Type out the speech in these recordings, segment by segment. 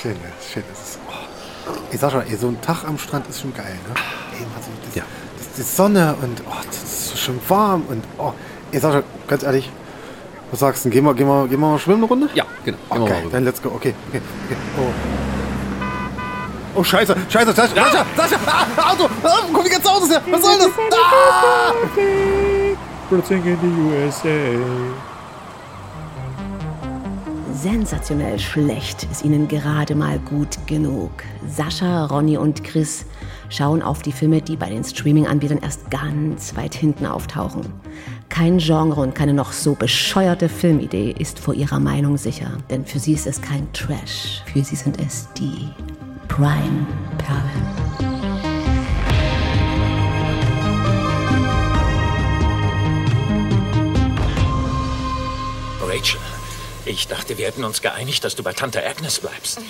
Schön, das ist. Oh. Ich sag schon, so ein Tag am Strand ist schon geil, ne? Ey, also das die Sonne und das ist schon warm und ich sag schon, ganz ehrlich, was sagst du? Gehen wir mal schwimmen eine Runde? Ja, genau. Okay, dann let's go. Okay. Oh, Scheiße! Sascha! Auto! Komm, wie geht's aus? Was soll das? Ah! In the USA. Sensationell schlecht ist ihnen gerade mal gut genug. Sascha, Ronny und Chris schauen auf die Filme, die bei den Streaming-Anbietern erst ganz weit hinten auftauchen. Kein Genre und keine noch so bescheuerte Filmidee ist vor ihrer Meinung sicher. Denn für sie ist es kein Trash. Für sie sind es die Prime-Perlen. Rachel, ich dachte, wir hätten uns geeinigt, dass du bei Tante Agnes bleibst.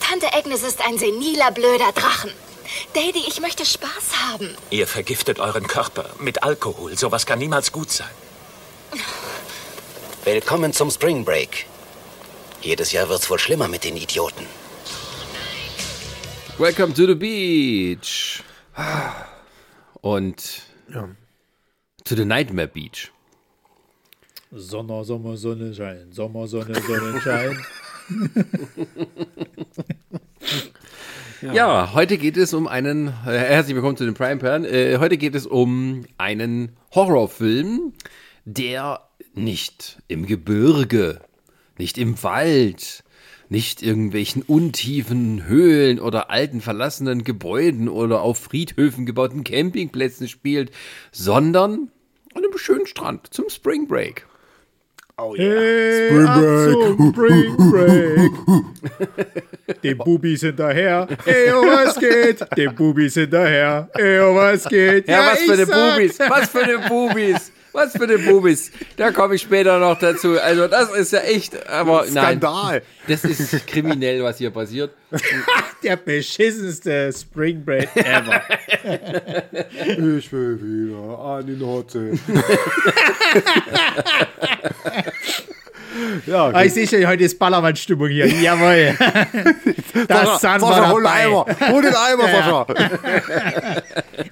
Tante Agnes ist ein seniler, blöder Drachen. Daddy, ich möchte Spaß haben. Ihr vergiftet euren Körper mit Alkohol. Sowas kann niemals gut sein. Willkommen zum Spring Break. Jedes Jahr wird's wohl schlimmer mit den Idioten. Welcome to the beach. Und to the Nightmare Beach. Sommer, Sonnenschein. Ja, heute geht es um einen, herzlich willkommen zu den Prime-Perlen, heute geht es um einen Horrorfilm, der nicht im Gebirge, nicht im Wald, nicht irgendwelchen untiefen Höhlen oder alten verlassenen Gebäuden oder auf Friedhöfen gebauten Campingplätzen spielt, sondern an einem schönen Strand zum Spring Break. Oh ja. Hey, Spring Break. Den Bubis hinterher. Ey, oh, was geht? Ja, was für ne Bubis. Da komme ich später noch dazu. Also das ist ja echt, aber Skandal. Nein, das ist kriminell, was hier passiert. Der beschissenste Spring Break ever. Ich will wieder an die Nordsee. Ja, okay. Ich sehe schon, heute ist Ballermann-Stimmung hier. Jawohl. Das Sascha, hol den Eimer, Sascha.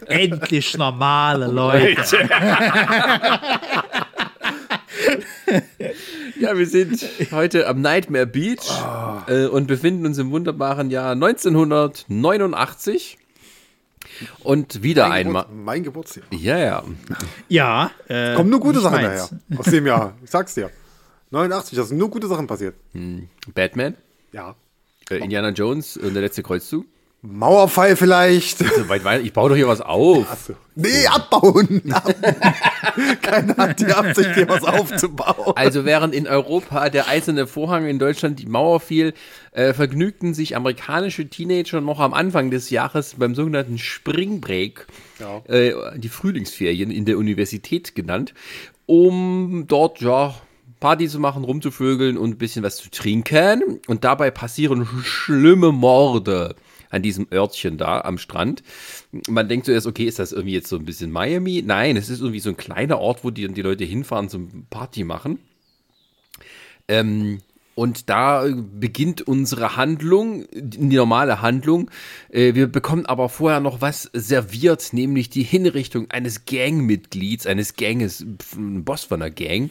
Endlich normale Leute. Ja, wir sind heute am Nightmare Beach und befinden uns im wunderbaren Jahr 1989. Und wieder einmal. Mein Geburtstag. Yeah. Ja. Es kommen nur gute Sachen daher aus dem Jahr. Ich sag's dir. 89, da sind nur gute Sachen passiert. Batman? Ja. Indiana Jones und der letzte Kreuzzug? Mauerfall vielleicht. Also, ich baue doch hier was auf. Ja, nee, abbauen. Keiner hat die Absicht, hier was aufzubauen. Also während in Europa der eiserne Vorhang in Deutschland die Mauer fiel, vergnügten sich amerikanische Teenager noch am Anfang des Jahres beim sogenannten Spring Break, die Frühlingsferien in der Universität genannt, um dort Party zu machen, rumzuvögeln und ein bisschen was zu trinken. Und dabei passieren schlimme Morde an diesem Örtchen da am Strand. Man denkt zuerst, okay, ist das irgendwie jetzt so ein bisschen Miami? Nein, es ist irgendwie so ein kleiner Ort, wo die Leute hinfahren zum Party machen. Und da beginnt unsere Handlung, die normale Handlung. Wir bekommen aber vorher noch was serviert, nämlich die Hinrichtung eines Gangmitglieds, eines Ganges, ein Boss von einer Gang,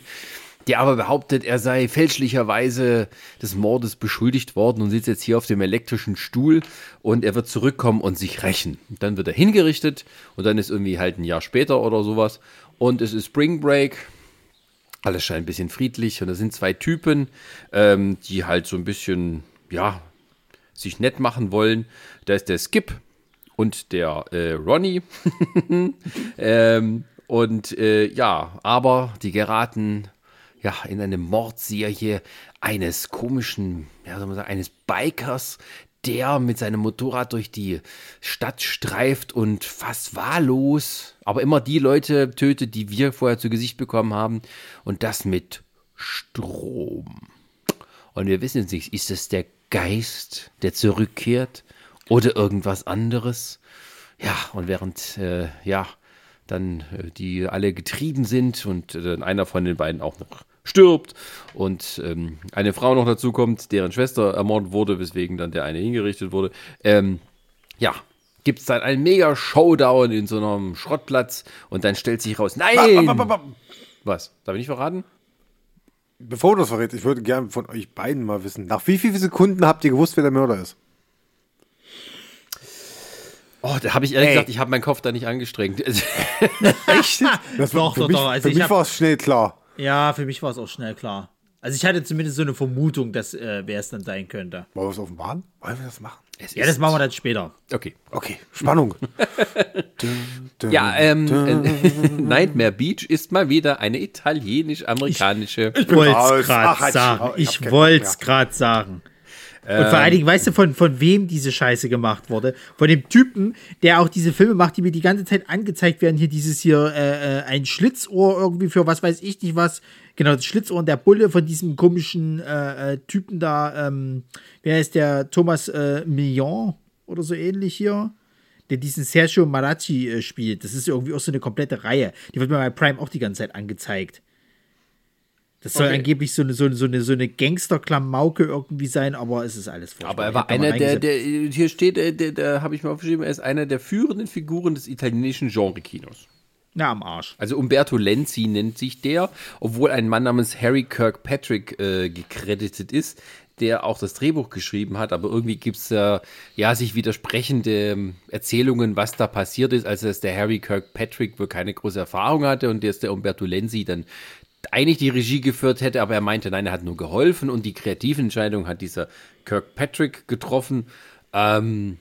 der aber behauptet, er sei fälschlicherweise des Mordes beschuldigt worden und sitzt jetzt hier auf dem elektrischen Stuhl und er wird zurückkommen und sich rächen. Und dann wird er hingerichtet und dann ist irgendwie halt ein Jahr später oder sowas und es ist Spring Break, alles scheint ein bisschen friedlich und da sind zwei Typen, die halt so ein bisschen, sich nett machen wollen. Da ist der Skip und der Ronny. Aber die geraten in eine Mordserie eines komischen, eines Bikers, der mit seinem Motorrad durch die Stadt streift und fast wahllos, aber immer die Leute tötet, die wir vorher zu Gesicht bekommen haben. Und das mit Strom. Und wir wissen jetzt nicht, ist es der Geist, der zurückkehrt oder irgendwas anderes? Ja, und während, dann die alle getrieben sind und einer von den beiden auch noch stirbt und eine Frau noch dazu kommt, deren Schwester ermordet wurde, weswegen dann der eine hingerichtet wurde. Ja, gibt es dann einen mega Showdown in so einem Schrottplatz und dann stellt sich raus, nein! Was? Darf ich nicht verraten? Bevor du das verrätst, ich würde gerne von euch beiden mal wissen, nach wie vielen Sekunden habt ihr gewusst, wer der Mörder ist? Oh, da habe ich ehrlich gesagt, ich habe meinen Kopf da nicht angestrengt. Echt? Das war doch. Also für mich war es schnell klar. Ja, für mich war es auch schnell klar. Also ich hatte zumindest so eine Vermutung, dass wer es dann sein könnte. Wollen wir es offenbaren? Wollen wir das machen? Ja, das machen wir dann später. Okay. Spannung. Ja, Nightmare Beach ist mal wieder eine italienisch-amerikanische... Ich wollte es gerade sagen. Und vor allen Dingen, weißt du, von wem diese Scheiße gemacht wurde? Von dem Typen, der auch diese Filme macht, die mir die ganze Zeit angezeigt werden. Hier ein Schlitzohr irgendwie für was weiß ich nicht was. Genau, das Schlitzohr und der Bulle von diesem komischen Typen da. Wer ist der? Thomas Million oder so ähnlich hier? Der diesen Sergio Maracci spielt. Das ist irgendwie auch so eine komplette Reihe. Die wird mir bei Prime auch die ganze Zeit angezeigt. Das soll angeblich so eine Gangster-Klamauke irgendwie sein, aber es ist alles furchtbar. Aber er war einer der hier steht, da habe ich mal aufgeschrieben, er ist einer der führenden Figuren des italienischen Genre-Kinos. Na, am Arsch. Also Umberto Lenzi nennt sich der, obwohl ein Mann namens Harry Kirkpatrick gecredited ist, der auch das Drehbuch geschrieben hat, aber irgendwie gibt es sich widersprechende Erzählungen, was da passiert ist, also dass der Harry Kirkpatrick wohl keine große Erfahrung hatte und dass der Umberto Lenzi dann eigentlich die Regie geführt hätte, aber er meinte, nein, er hat nur geholfen und die kreative Entscheidung hat dieser Kirkpatrick getroffen. Am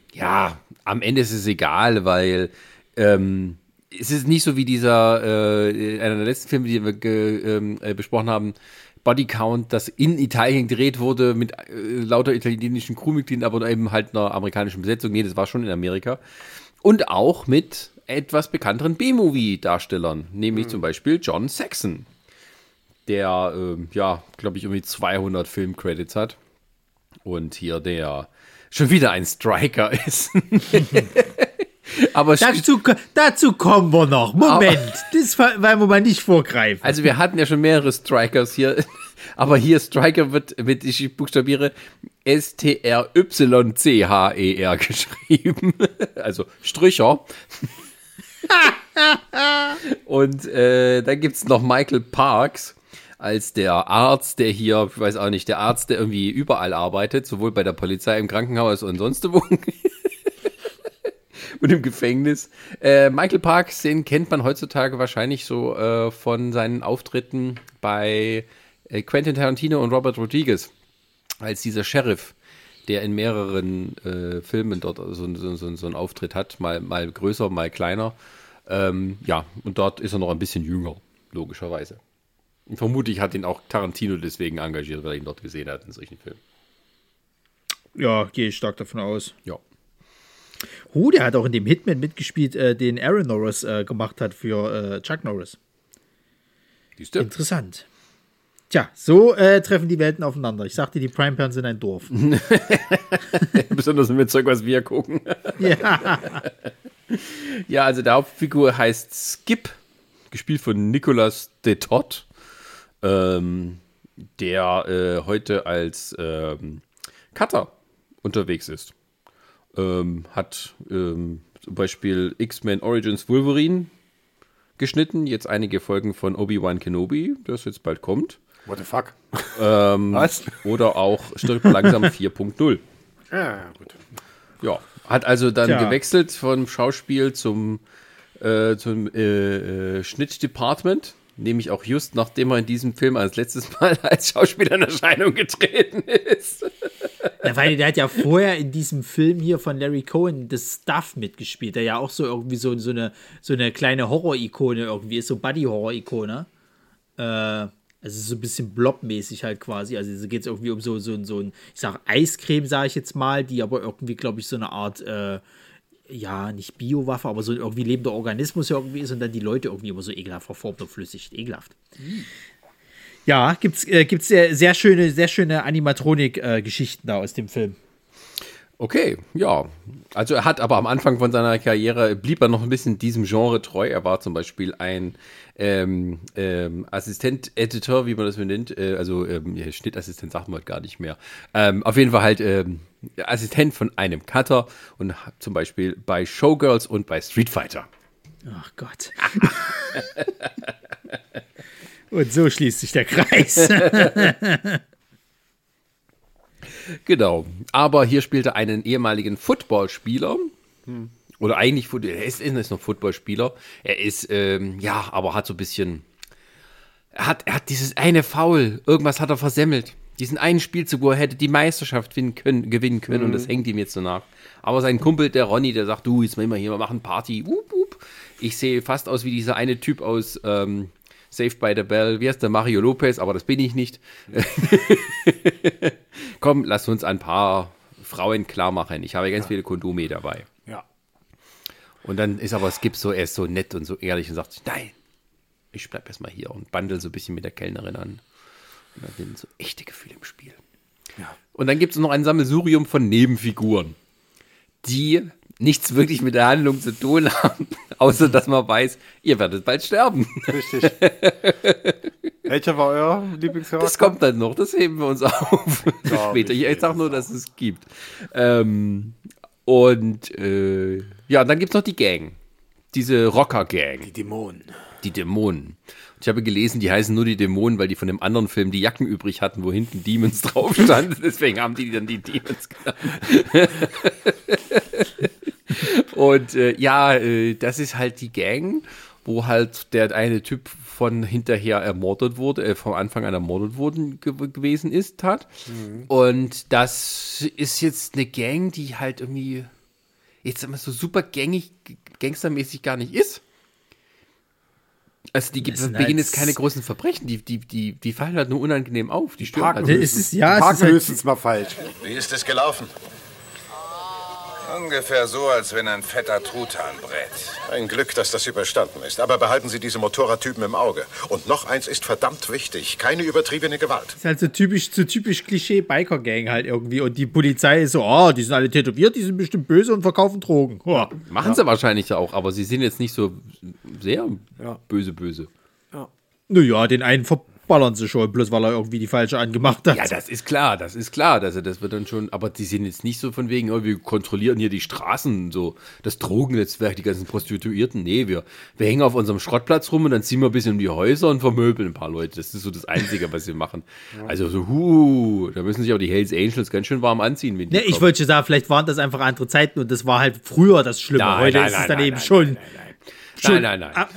Ende ist es egal, weil es ist nicht so wie einer der letzten Filme, die wir besprochen haben, Body Count, das in Italien gedreht wurde mit lauter italienischen Crewmitgliedern, aber eben halt einer amerikanischen Besetzung. Nee, das war schon in Amerika. Und auch mit etwas bekannteren B-Movie-Darstellern, nämlich zum Beispiel John Saxon, der, glaube ich, irgendwie 200 Film-Credits hat. Und hier der schon wieder ein Striker ist. Aber dazu kommen wir noch. Moment, das wollen wir mal nicht vorgreifen. Also wir hatten ja schon mehrere Strikers hier. Aber hier Striker wird mit, ich buchstabiere, S-T-R-Y-C-H-E-R geschrieben. Also Stricher. Und dann gibt es noch Michael Parks als der Arzt, der hier, ich weiß auch nicht, der Arzt, der irgendwie überall arbeitet, sowohl bei der Polizei, im Krankenhaus und sonst wo und im Gefängnis. Michael Parks, den kennt man heutzutage wahrscheinlich so von seinen Auftritten bei Quentin Tarantino und Robert Rodriguez als dieser Sheriff, der in mehreren Filmen dort so einen Auftritt hat, mal größer, mal kleiner. Und dort ist er noch ein bisschen jünger, logischerweise. Vermutlich hat ihn auch Tarantino deswegen engagiert, weil er ihn dort gesehen hat in solchen Filmen. Ja, gehe ich stark davon aus. Ja. Der hat auch in dem Hitman mitgespielt, den Aaron Norris gemacht hat für Chuck Norris. Siehst du? Interessant. Tja, so treffen die Welten aufeinander. Ich sagte, die Prime-Perlen sind ein Dorf. Besonders mit Zeug, was wir gucken. Ja. Ja, also der Hauptfigur heißt Skip, gespielt von Nicholas De Toth, der heute als Cutter unterwegs ist. Hat zum Beispiel X-Men Origins Wolverine geschnitten, jetzt einige Folgen von Obi-Wan Kenobi, das jetzt bald kommt. What the fuck? Was? Oder auch Stirb langsam 4.0. Ja, gut. Ja, hat also dann gewechselt vom Schauspiel zum Schnittdepartment, nämlich auch just nachdem er in diesem Film als letztes Mal als Schauspieler in Erscheinung getreten ist. Ja, weil der hat ja vorher in diesem Film hier von Larry Cohen das Stuff mitgespielt, der ja auch so irgendwie so eine kleine Horror-Ikone irgendwie ist, so Buddy-Horror-Ikone. Also so ein bisschen blobmäßig halt quasi. Also geht es irgendwie um so ein, ich sag Eiscreme, sage ich jetzt mal, die aber irgendwie, glaube ich, so eine Art nicht Biowaffe, aber so irgendwie lebender Organismus irgendwie ist und dann die Leute irgendwie immer so ekelhaft verformt und flüssig, ekelhaft. Ja, gibt's sehr schöne Animatronik-Geschichten da aus dem Film. Okay, ja. Also er hat aber am Anfang von seiner Karriere, blieb er noch ein bisschen diesem Genre treu. Er war zum Beispiel ein Assistent-Editor, wie man das nennt. Schnittassistent sagt man gar nicht mehr. Auf jeden Fall halt Assistent von einem Cutter und zum Beispiel bei Showgirls und bei Street Fighter. Ach Gott. Und so schließt sich der Kreis. Genau, aber hier spielt er einen ehemaligen Footballspieler, oder eigentlich, er ist noch Footballspieler, aber hat so ein bisschen, er hat dieses eine Foul, irgendwas hat er versemmelt, diesen einen Spielzug, wo er hätte die Meisterschaft gewinnen können und das hängt ihm jetzt so nach. Aber sein Kumpel, der Ronny, der sagt, jetzt mal hier, wir machen Party, ich sehe fast aus wie dieser eine Typ aus, Saved by the Bell, wie heißt der, Mario Lopez, aber das bin ich nicht. Komm, lass uns ein paar Frauen klar machen. Ich habe ganz viele Kondome dabei. Ja. Und dann ist aber Skip so, er ist so nett und so ehrlich und sagt, nein, ich bleib erstmal hier und bandel so ein bisschen mit der Kellnerin an. Und dann sind so echte Gefühle im Spiel. Ja. Und dann gibt es noch ein Sammelsurium von Nebenfiguren, die nichts wirklich mit der Handlung zu tun haben, außer dass man weiß, ihr werdet bald sterben. Richtig. Welcher war euer Lieblingscharakter? Das kommt dann noch, das heben wir uns auf. Ja, später. Ich sag nur, dass es gibt. Dann gibt's noch die Gang. Diese Rocker-Gang. Die Dämonen. Ich habe gelesen, die heißen nur die Dämonen, weil die von dem anderen Film die Jacken übrig hatten, wo hinten Demons drauf standen. Deswegen haben die dann die Demons genannt. Und das ist halt die Gang, wo halt der eine Typ von hinterher ermordet wurde, vom Anfang an ermordet worden gewesen ist, hat. Mhm. Und das ist jetzt eine Gang, die halt irgendwie jetzt immer so super gängig, gangstermäßig gar nicht ist. Also die gibt es jetzt keine großen Verbrechen, die fallen halt nur unangenehm auf. Die parken höchstens mal falsch. Wie ist es gelaufen? Ungefähr so, als wenn ein fetter Truthahn brät. Ein Glück, dass das überstanden ist. Aber behalten Sie diese Motorradtypen im Auge. Und noch eins ist verdammt wichtig. Keine übertriebene Gewalt. Das ist halt so typisch Klischee-Biker-Gang halt irgendwie. Und die Polizei ist so, die sind alle tätowiert, die sind bestimmt böse und verkaufen Drogen. Oh. Machen sie wahrscheinlich auch, aber sie sind jetzt nicht so sehr böse. Ja. Naja, den einen ballern sie schon, bloß weil er irgendwie die falsche angemacht hat. Ja, das ist klar, das wird dann schon, aber die sind jetzt nicht so von wegen, wir kontrollieren hier die Straßen, so das Drogennetzwerk, die ganzen Prostituierten, nee, wir hängen auf unserem Schrottplatz rum und dann ziehen wir ein bisschen um die Häuser und vermöbeln ein paar Leute, das ist so das Einzige, was wir machen. Ja. Also so, da müssen sich auch die Hells Angels ganz schön warm anziehen. Wenn ich wollte schon sagen, vielleicht waren das einfach andere Zeiten und das war halt früher das Schlimme, heute ist es dann eben schon. Naja.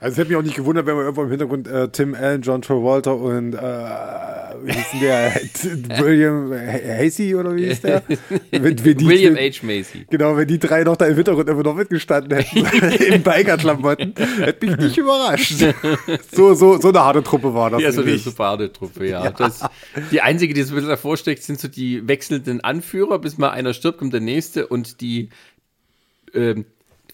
Also es hätte mich auch nicht gewundert, wenn man irgendwo im Hintergrund Tim Allen, John Travolta und wie hieß der? William Hasey oder wie hieß der? William H. Macy. Genau, wenn die drei noch da im Hintergrund immer noch mitgestanden hätten, in Biker-Klamotten, hätte mich nicht überrascht. So eine harte Truppe war das. Ja, so eine super harte Truppe, ja. Das, die einzige, die es ein bisschen davor steckt, sind so die wechselnden Anführer, bis mal einer stirbt, kommt der nächste und die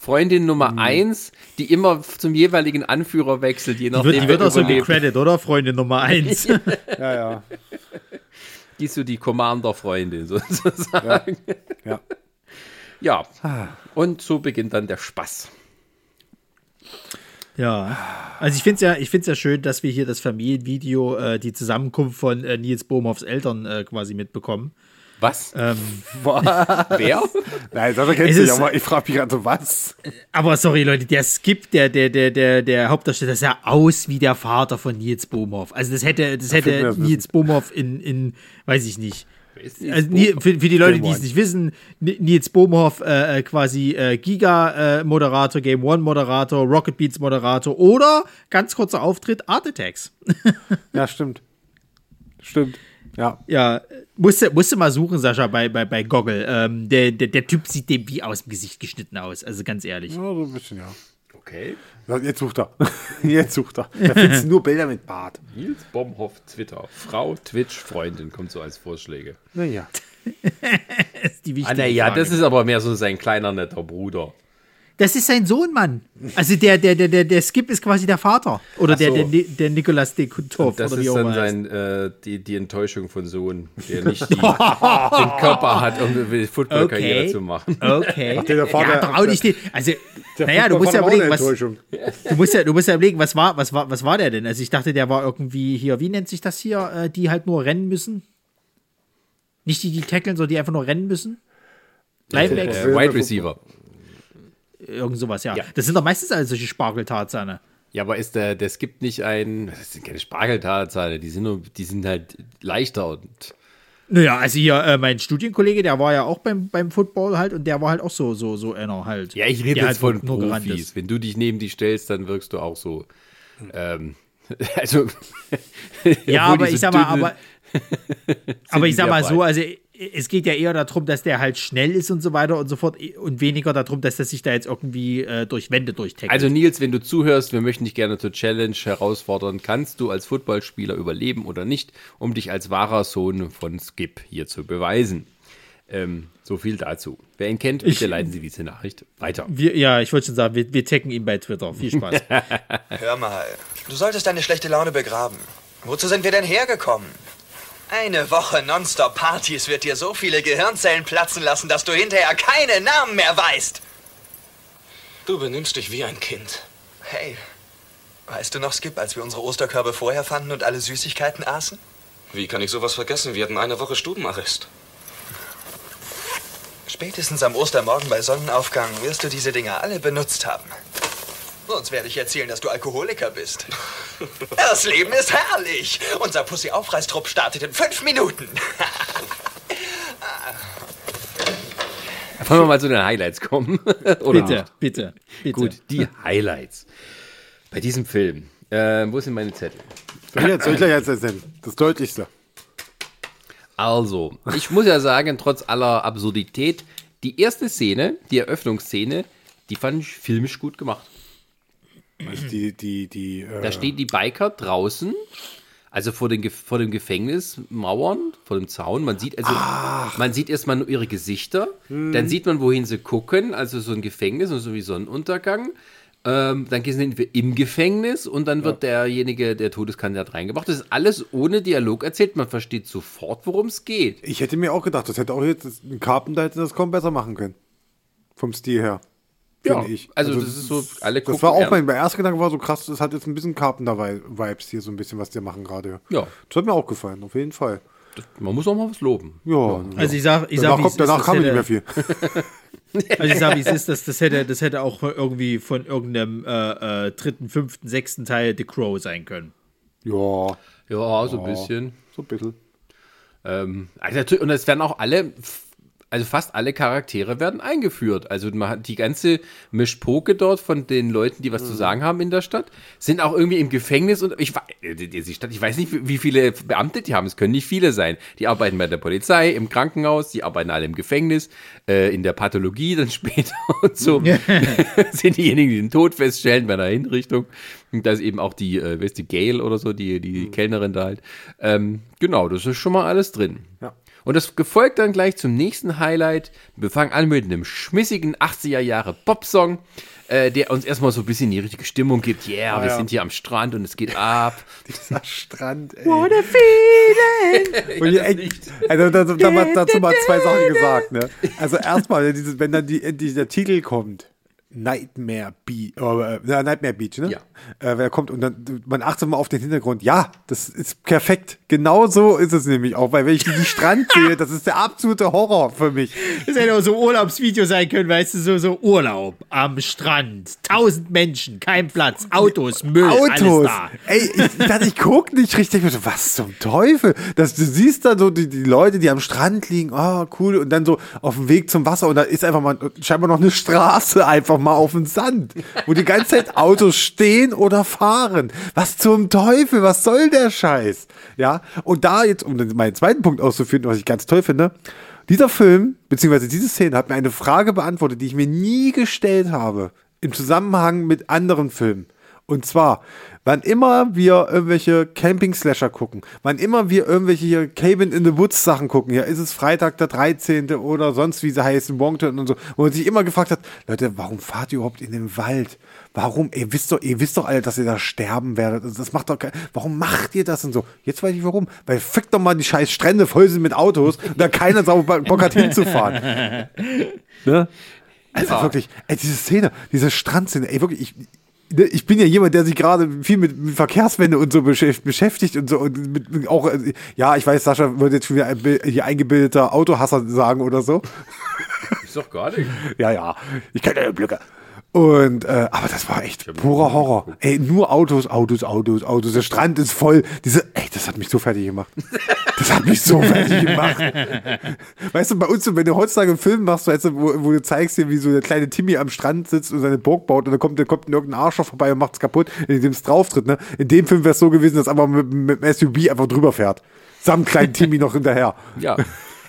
Freundin Nummer 1, die immer zum jeweiligen Anführer wechselt, je nachdem. Die wird auch so gecredit, oder? Freundin Nummer 1. Ja. Die ist so die Commander-Freundin, sozusagen. Ja. Und so beginnt dann der Spaß. Ja, also ich find's ja schön, dass wir hier das Familienvideo, die Zusammenkunft von Nils Bomhoffs Eltern quasi mitbekommen. Was? Wer? Nein, das erkennt sich aber. Ich frage mich gerade so, was? Aber sorry, Leute, der Skip, der Hauptdarsteller, sah aus wie der Vater von Nils Bomhoff. Also das hätte Nils Bomhoff in, weiß ich nicht. Also, für die Leute, die es nicht wissen, Nils Bomhoff quasi Giga-Moderator, Game One-Moderator, Rocket Beans-Moderator oder ganz kurzer Auftritt, Art Attacks. Ja, stimmt. Stimmt. Ja, musste mal suchen, Sascha, bei Goggle. Der Typ sieht dem wie aus dem Gesicht geschnitten aus, also ganz ehrlich. Ja, so ein bisschen, ja. Okay. Jetzt sucht er. Da findest du nur Bilder mit Bart. Nils Bomhoff, Twitter. Frau, Twitch, Freundin, kommt so als Vorschläge. Naja. Das ist die wichtige Frage. Das ist aber mehr so sein kleiner, netter Bruder. Das ist sein Sohn, Mann. Also der Skip ist quasi der Vater. Oder der Nicholas De Toth. Das oder ist dann die Enttäuschung von Sohn, der nicht den Körper hat, um eine Football-Karriere zu machen. Okay. Der Vater hat doch auch nicht den... Also, naja, du musst ja überlegen, was war der denn? Also ich dachte, der war irgendwie hier, wie nennt sich das hier, die halt nur rennen müssen? Nicht die tackeln, sondern die einfach nur rennen müssen? Linebacks? Wide Receiver. Irgend sowas, ja. Das sind doch meistens alle solche Spargeltarzane. Ja, aber ist der Skip nicht ein, das sind keine Spargeltarzane, die sind halt leichter und... Naja, also hier, mein Studienkollege, der war ja auch beim Football halt und der war halt auch so einer halt. Ja, ich rede jetzt halt von Profis. Wenn du dich neben die stellst, dann wirkst du auch so, also... ja, aber ich sag mal, also... Es geht ja eher darum, dass der halt schnell ist und so weiter und so fort und weniger darum, dass der sich da jetzt irgendwie durch Wände durchtackelt. Also Nils, wenn du zuhörst, wir möchten dich gerne zur Challenge herausfordern. Kannst du als Footballspieler überleben oder nicht, um dich als wahrer Sohn von Skip hier zu beweisen? So viel dazu. Wer ihn kennt, bitte leiten Sie diese Nachricht weiter. Ich wollte schon sagen, wir taggen ihn bei Twitter. Viel Spaß. Hör mal, du solltest deine schlechte Laune begraben. Wozu sind wir denn hergekommen? Eine Woche Nonstop-Partys wird dir so viele Gehirnzellen platzen lassen, dass du hinterher keine Namen mehr weißt. Du benimmst dich wie ein Kind. Hey, weißt du noch, Skip, als wir unsere Osterkörbe vorher fanden und alle Süßigkeiten aßen? Wie kann ich sowas vergessen? Wir hatten eine Woche Stubenarrest. Spätestens am Ostermorgen bei Sonnenaufgang wirst du diese Dinger alle benutzt haben. Sonst werde ich erzählen, dass du Alkoholiker bist. Das Leben ist herrlich. Unser Pussy-Aufreißtrupp startet in 5 Minuten. Wollen wir mal zu den Highlights kommen? Oder? Bitte. Gut, die Highlights. Bei diesem Film. Wo sind meine Zettel? Soll ich gleich jetzt erzählen? Das Deutlichste. Also, ich muss ja sagen, trotz aller Absurdität, die erste Szene, die Eröffnungsszene, die fand ich filmisch gut gemacht. Da stehen die Biker draußen, also vor dem Gefängnis Mauern, vor dem Zaun. Man sieht erstmal nur ihre Gesichter, dann sieht man, wohin sie gucken, also so ein Gefängnis und so wie Sonnenuntergang. Dann sind wir im Gefängnis und dann wird derjenige, der Todeskandidat, reingebracht. Das ist alles ohne Dialog erzählt. Man versteht sofort, worum es geht. Ich hätte mir auch gedacht, das hätte auch jetzt ein Carpenter hätte das kaum besser machen können. Vom Stil her. Ja, ich. Also das ist so, alle gucken. Das war auch mein erster Gedanke, war so krass, das hat jetzt ein bisschen Carpenter-Vibes hier, so ein bisschen, was die machen gerade. Ja. Das hat mir auch gefallen, auf jeden Fall. Man muss auch mal was loben. Ja. Also ich sag, danach kam mir nicht mehr viel. Also ich sag, wie es ist, das hätte auch irgendwie von irgendeinem 3., 5., 6. Teil The Crow sein können. Ja. Ja, so ein bisschen. So ein bisschen. Also, und es werden auch alle... Also fast alle Charaktere werden eingeführt. Also man hat die ganze Mischpoke dort von den Leuten, die was zu sagen haben in der Stadt, sind auch irgendwie im Gefängnis. Und ich weiß nicht, wie viele Beamte die haben. Es können nicht viele sein. Die arbeiten bei der Polizei, im Krankenhaus, die arbeiten alle im Gefängnis, in der Pathologie dann später und so. Sind diejenigen, die den Tod feststellen bei einer Hinrichtung. Und da ist eben auch die, weißt du, Gail oder so, die Kellnerin da halt. Genau, das ist schon mal alles drin. Ja. Und das gefolgt dann gleich zum nächsten Highlight. Wir fangen an mit einem schmissigen 80er-Jahre-Pop-Song, der uns erstmal so ein bisschen die richtige Stimmung gibt. Yeah, wir sind hier am Strand und es geht ab. Dieser Strand, ey. What a feeling! Und dazu mal 2 Sachen gesagt, ne? Also erstmal, wenn dann der Titel kommt, Nightmare Beach, ne? Ja. Wer kommt und dann, man achtet mal auf den Hintergrund. Ja, das ist perfekt. Genau so ist es nämlich auch, weil wenn ich den Strand sehe, das ist der absolute Horror für mich. Das hätte auch so ein Urlaubsvideo sein können, weißt du, so Urlaub am Strand, 1000 Menschen, kein Platz, Autos, Müll, alles da. Ey, ich guck nicht richtig, was zum Teufel? Du siehst dann so die Leute, die am Strand liegen, oh, cool, und dann so auf dem Weg zum Wasser und da ist einfach mal scheinbar noch eine Straße einfach mal auf dem Sand, wo die ganze Zeit Autos stehen oder fahren. Was zum Teufel, was soll der Scheiß? Ja, und da jetzt, um meinen zweiten Punkt auszuführen, was ich ganz toll finde, dieser Film, beziehungsweise diese Szene hat mir eine Frage beantwortet, die ich mir nie gestellt habe, im Zusammenhang mit anderen Filmen. Und zwar, Wann immer wir irgendwelche Camping-Slasher gucken, wann immer wir irgendwelche hier Cabin-in-the-Woods-Sachen gucken, hier ist es Freitag der 13. oder sonst wie sie heißen, Wongton und so, wo man sich immer gefragt hat, Leute, warum fahrt ihr überhaupt in den Wald? Warum? Ihr wisst doch alle, dass ihr da sterben werdet. Das macht doch kein... Warum macht ihr das und so? Jetzt weiß ich warum. Weil fickt doch mal die scheiß Strände voll sind mit Autos und da keiner sauber Bock hat hinzufahren. Ne? Also wirklich, ey, diese Szene, diese Strandszene, ey, wirklich, ich bin ja jemand, der sich gerade viel mit Verkehrswende und so beschäftigt und so und mit auch, ja, ich weiß, Sascha würde jetzt schon wieder hier eingebildeter Autohasser sagen oder so. Ist doch gar nicht. Ja, ich kenne ja Blöcke. Und, aber das war echt purer Horror. Ey, nur Autos. Der Strand ist voll. Das hat mich so fertig gemacht. Weißt du, bei uns, wenn du heutzutage einen Film machst, weißt du, wo du zeigst dir, wie so der kleine Timmy am Strand sitzt und seine Burg baut und dann kommt irgendein Arschloch vorbei und macht's kaputt, indem es drauf tritt, ne? In dem Film wäre es so gewesen, dass einfach mit dem SUV einfach drüber fährt. Samt kleinen Timmy noch hinterher. Ja.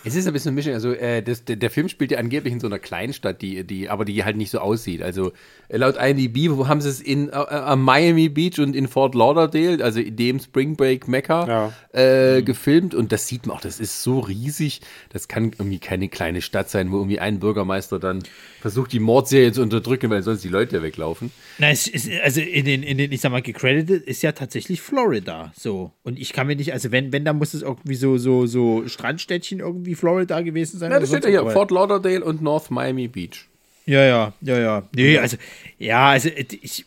Es ist ein bisschen eine Mischung, also der Film spielt ja angeblich in so einer Kleinstadt, die halt nicht so aussieht. Also laut IMDb haben sie es in Miami Beach und in Fort Lauderdale, also in dem Spring Break Mecca, gefilmt. Und das sieht man auch, das ist so riesig. Das kann irgendwie keine kleine Stadt sein, wo irgendwie ein Bürgermeister dann versucht, die Mordserie zu unterdrücken, weil sonst die Leute weglaufen. Na, es ist, also in den, ich sag mal, gecredited ist ja tatsächlich Florida so. Und ich kann mir nicht, also wenn, dann muss es irgendwie so Strandstädtchen irgendwie Florida gewesen sein. Ja, das steht ja hier, Fort Lauderdale und North Miami Beach. Ja. Nee, also, ja, also, ich,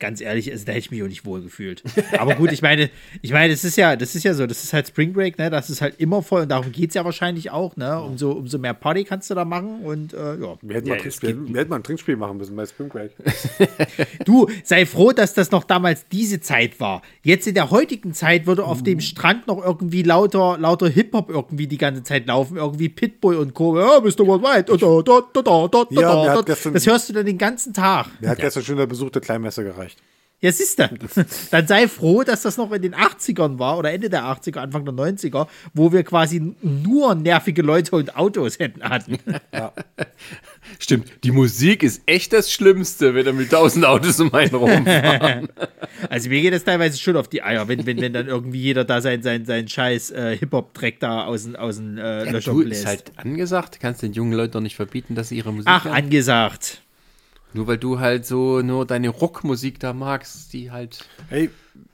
ganz ehrlich, also, da hätte ich mich auch nicht wohl gefühlt. Aber gut, ich meine, das ist ja so, das ist halt Spring Break, ne, das ist halt immer voll und darum geht es ja wahrscheinlich auch, ne, umso mehr Party kannst du da machen und, ja. Wir hätten mal ein Trinkspiel machen müssen bei Spring Break. Du, sei froh, dass das noch damals diese Zeit war. Jetzt in der heutigen Zeit würde auf dem Strand noch irgendwie lauter Hip-Hop irgendwie die ganze Zeit laufen, irgendwie Pitbull und Co. Ja, Mr. Worldwide. Ja, das hörst du dann den ganzen Tag. Der hat gestern schon der Besuch der Kleinmesse gereicht. Ja, siehst du. Dann sei froh, dass das noch in den 80ern war oder Ende der 80er, Anfang der 90er, wo wir quasi nur nervige Leute und Autos hatten. Ja. Stimmt, die Musik ist echt das Schlimmste, wenn da mit 1000 Autos um einen rumfahren. Also mir geht das teilweise schon auf die Eier, wenn dann irgendwie jeder da seinen scheiß Hip-Hop-Dreck da aus den Löchern bläst. Ist halt angesagt, kannst den jungen Leuten doch nicht verbieten, dass sie ihre Musik haben. Angesagt. Nur weil du halt so nur deine Rockmusik da magst, die halt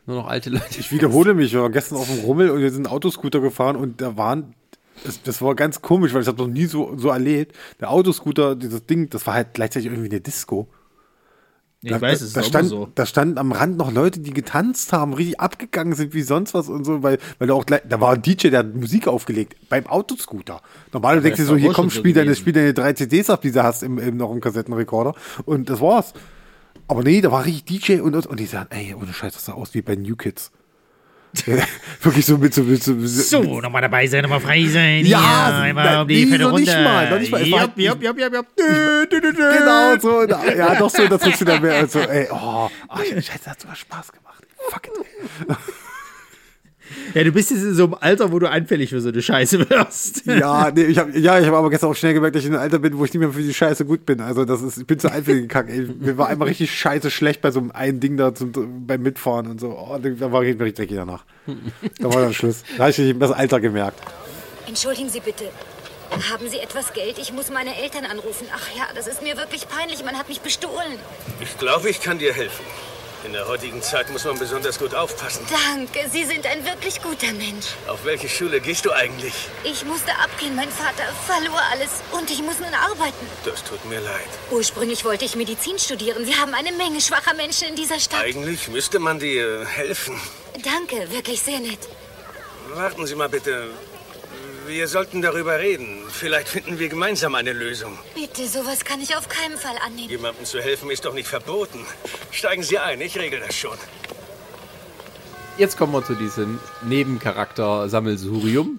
nur noch alte Leute... Ich wiederhole mich, wir waren gestern auf dem Rummel und wir sind einen Autoscooter gefahren und da waren... Das war ganz komisch, weil ich das noch nie so erlebt. Der Autoscooter, dieses Ding, das war halt gleichzeitig irgendwie eine Disco. Ich weiß, es ist immer so. Da standen am Rand noch Leute, die getanzt haben, richtig abgegangen sind wie sonst was und so, weil du auch gleich, da war ein DJ, der hat Musik aufgelegt, beim Autoscooter. Normalerweise denkst du so, hier komm, spiel deine 3 CDs ab, die du hast noch im Kassettenrekorder und das war's. Aber nee, da war richtig DJ und die sagen, ey, ohne Scheiß, das sah aus wie bei New Kids. Wirklich so mit nochmal dabei sein, nochmal frei sein. Ja, einmal um die Fette runter. Noch nicht mal. Ja. Genau, so. Ja, doch so, das wird wieder mehr. So, ey, Scheiße, das hat sogar Spaß gemacht. Fuck it. Ja, du bist jetzt in so einem Alter, wo du anfällig für so eine Scheiße wirst. Ja, nee, ich hab aber gestern auch schnell gemerkt, dass ich in einem Alter bin, wo ich nicht mehr für die Scheiße gut bin. Also ich bin zu einfällig gekackt. Mir war einmal richtig scheiße schlecht bei so einem Ding da beim Mitfahren und so. Da war ich richtig dreckig danach. Da war dann Schluss. Da habe ich eben das Alter gemerkt. Entschuldigen Sie bitte. Haben Sie etwas Geld? Ich muss meine Eltern anrufen. Ach ja, das ist mir wirklich peinlich. Man hat mich bestohlen. Ich glaube, ich kann dir helfen. In der heutigen Zeit muss man besonders gut aufpassen. Danke, Sie sind ein wirklich guter Mensch. Auf welche Schule gehst du eigentlich? Ich musste abgehen, mein Vater verlor alles und ich muss nun arbeiten. Das tut mir leid. Ursprünglich wollte ich Medizin studieren. Wir haben eine Menge schwacher Menschen in dieser Stadt. Eigentlich müsste man dir helfen. Danke, wirklich sehr nett. Warten Sie mal bitte. Wir sollten darüber reden. Vielleicht finden wir gemeinsam eine Lösung. Bitte, sowas kann ich auf keinen Fall annehmen. Jemandem zu helfen ist doch nicht verboten. Steigen Sie ein, ich regel das schon. Jetzt kommen wir zu diesem Nebencharakter-Sammelsurium.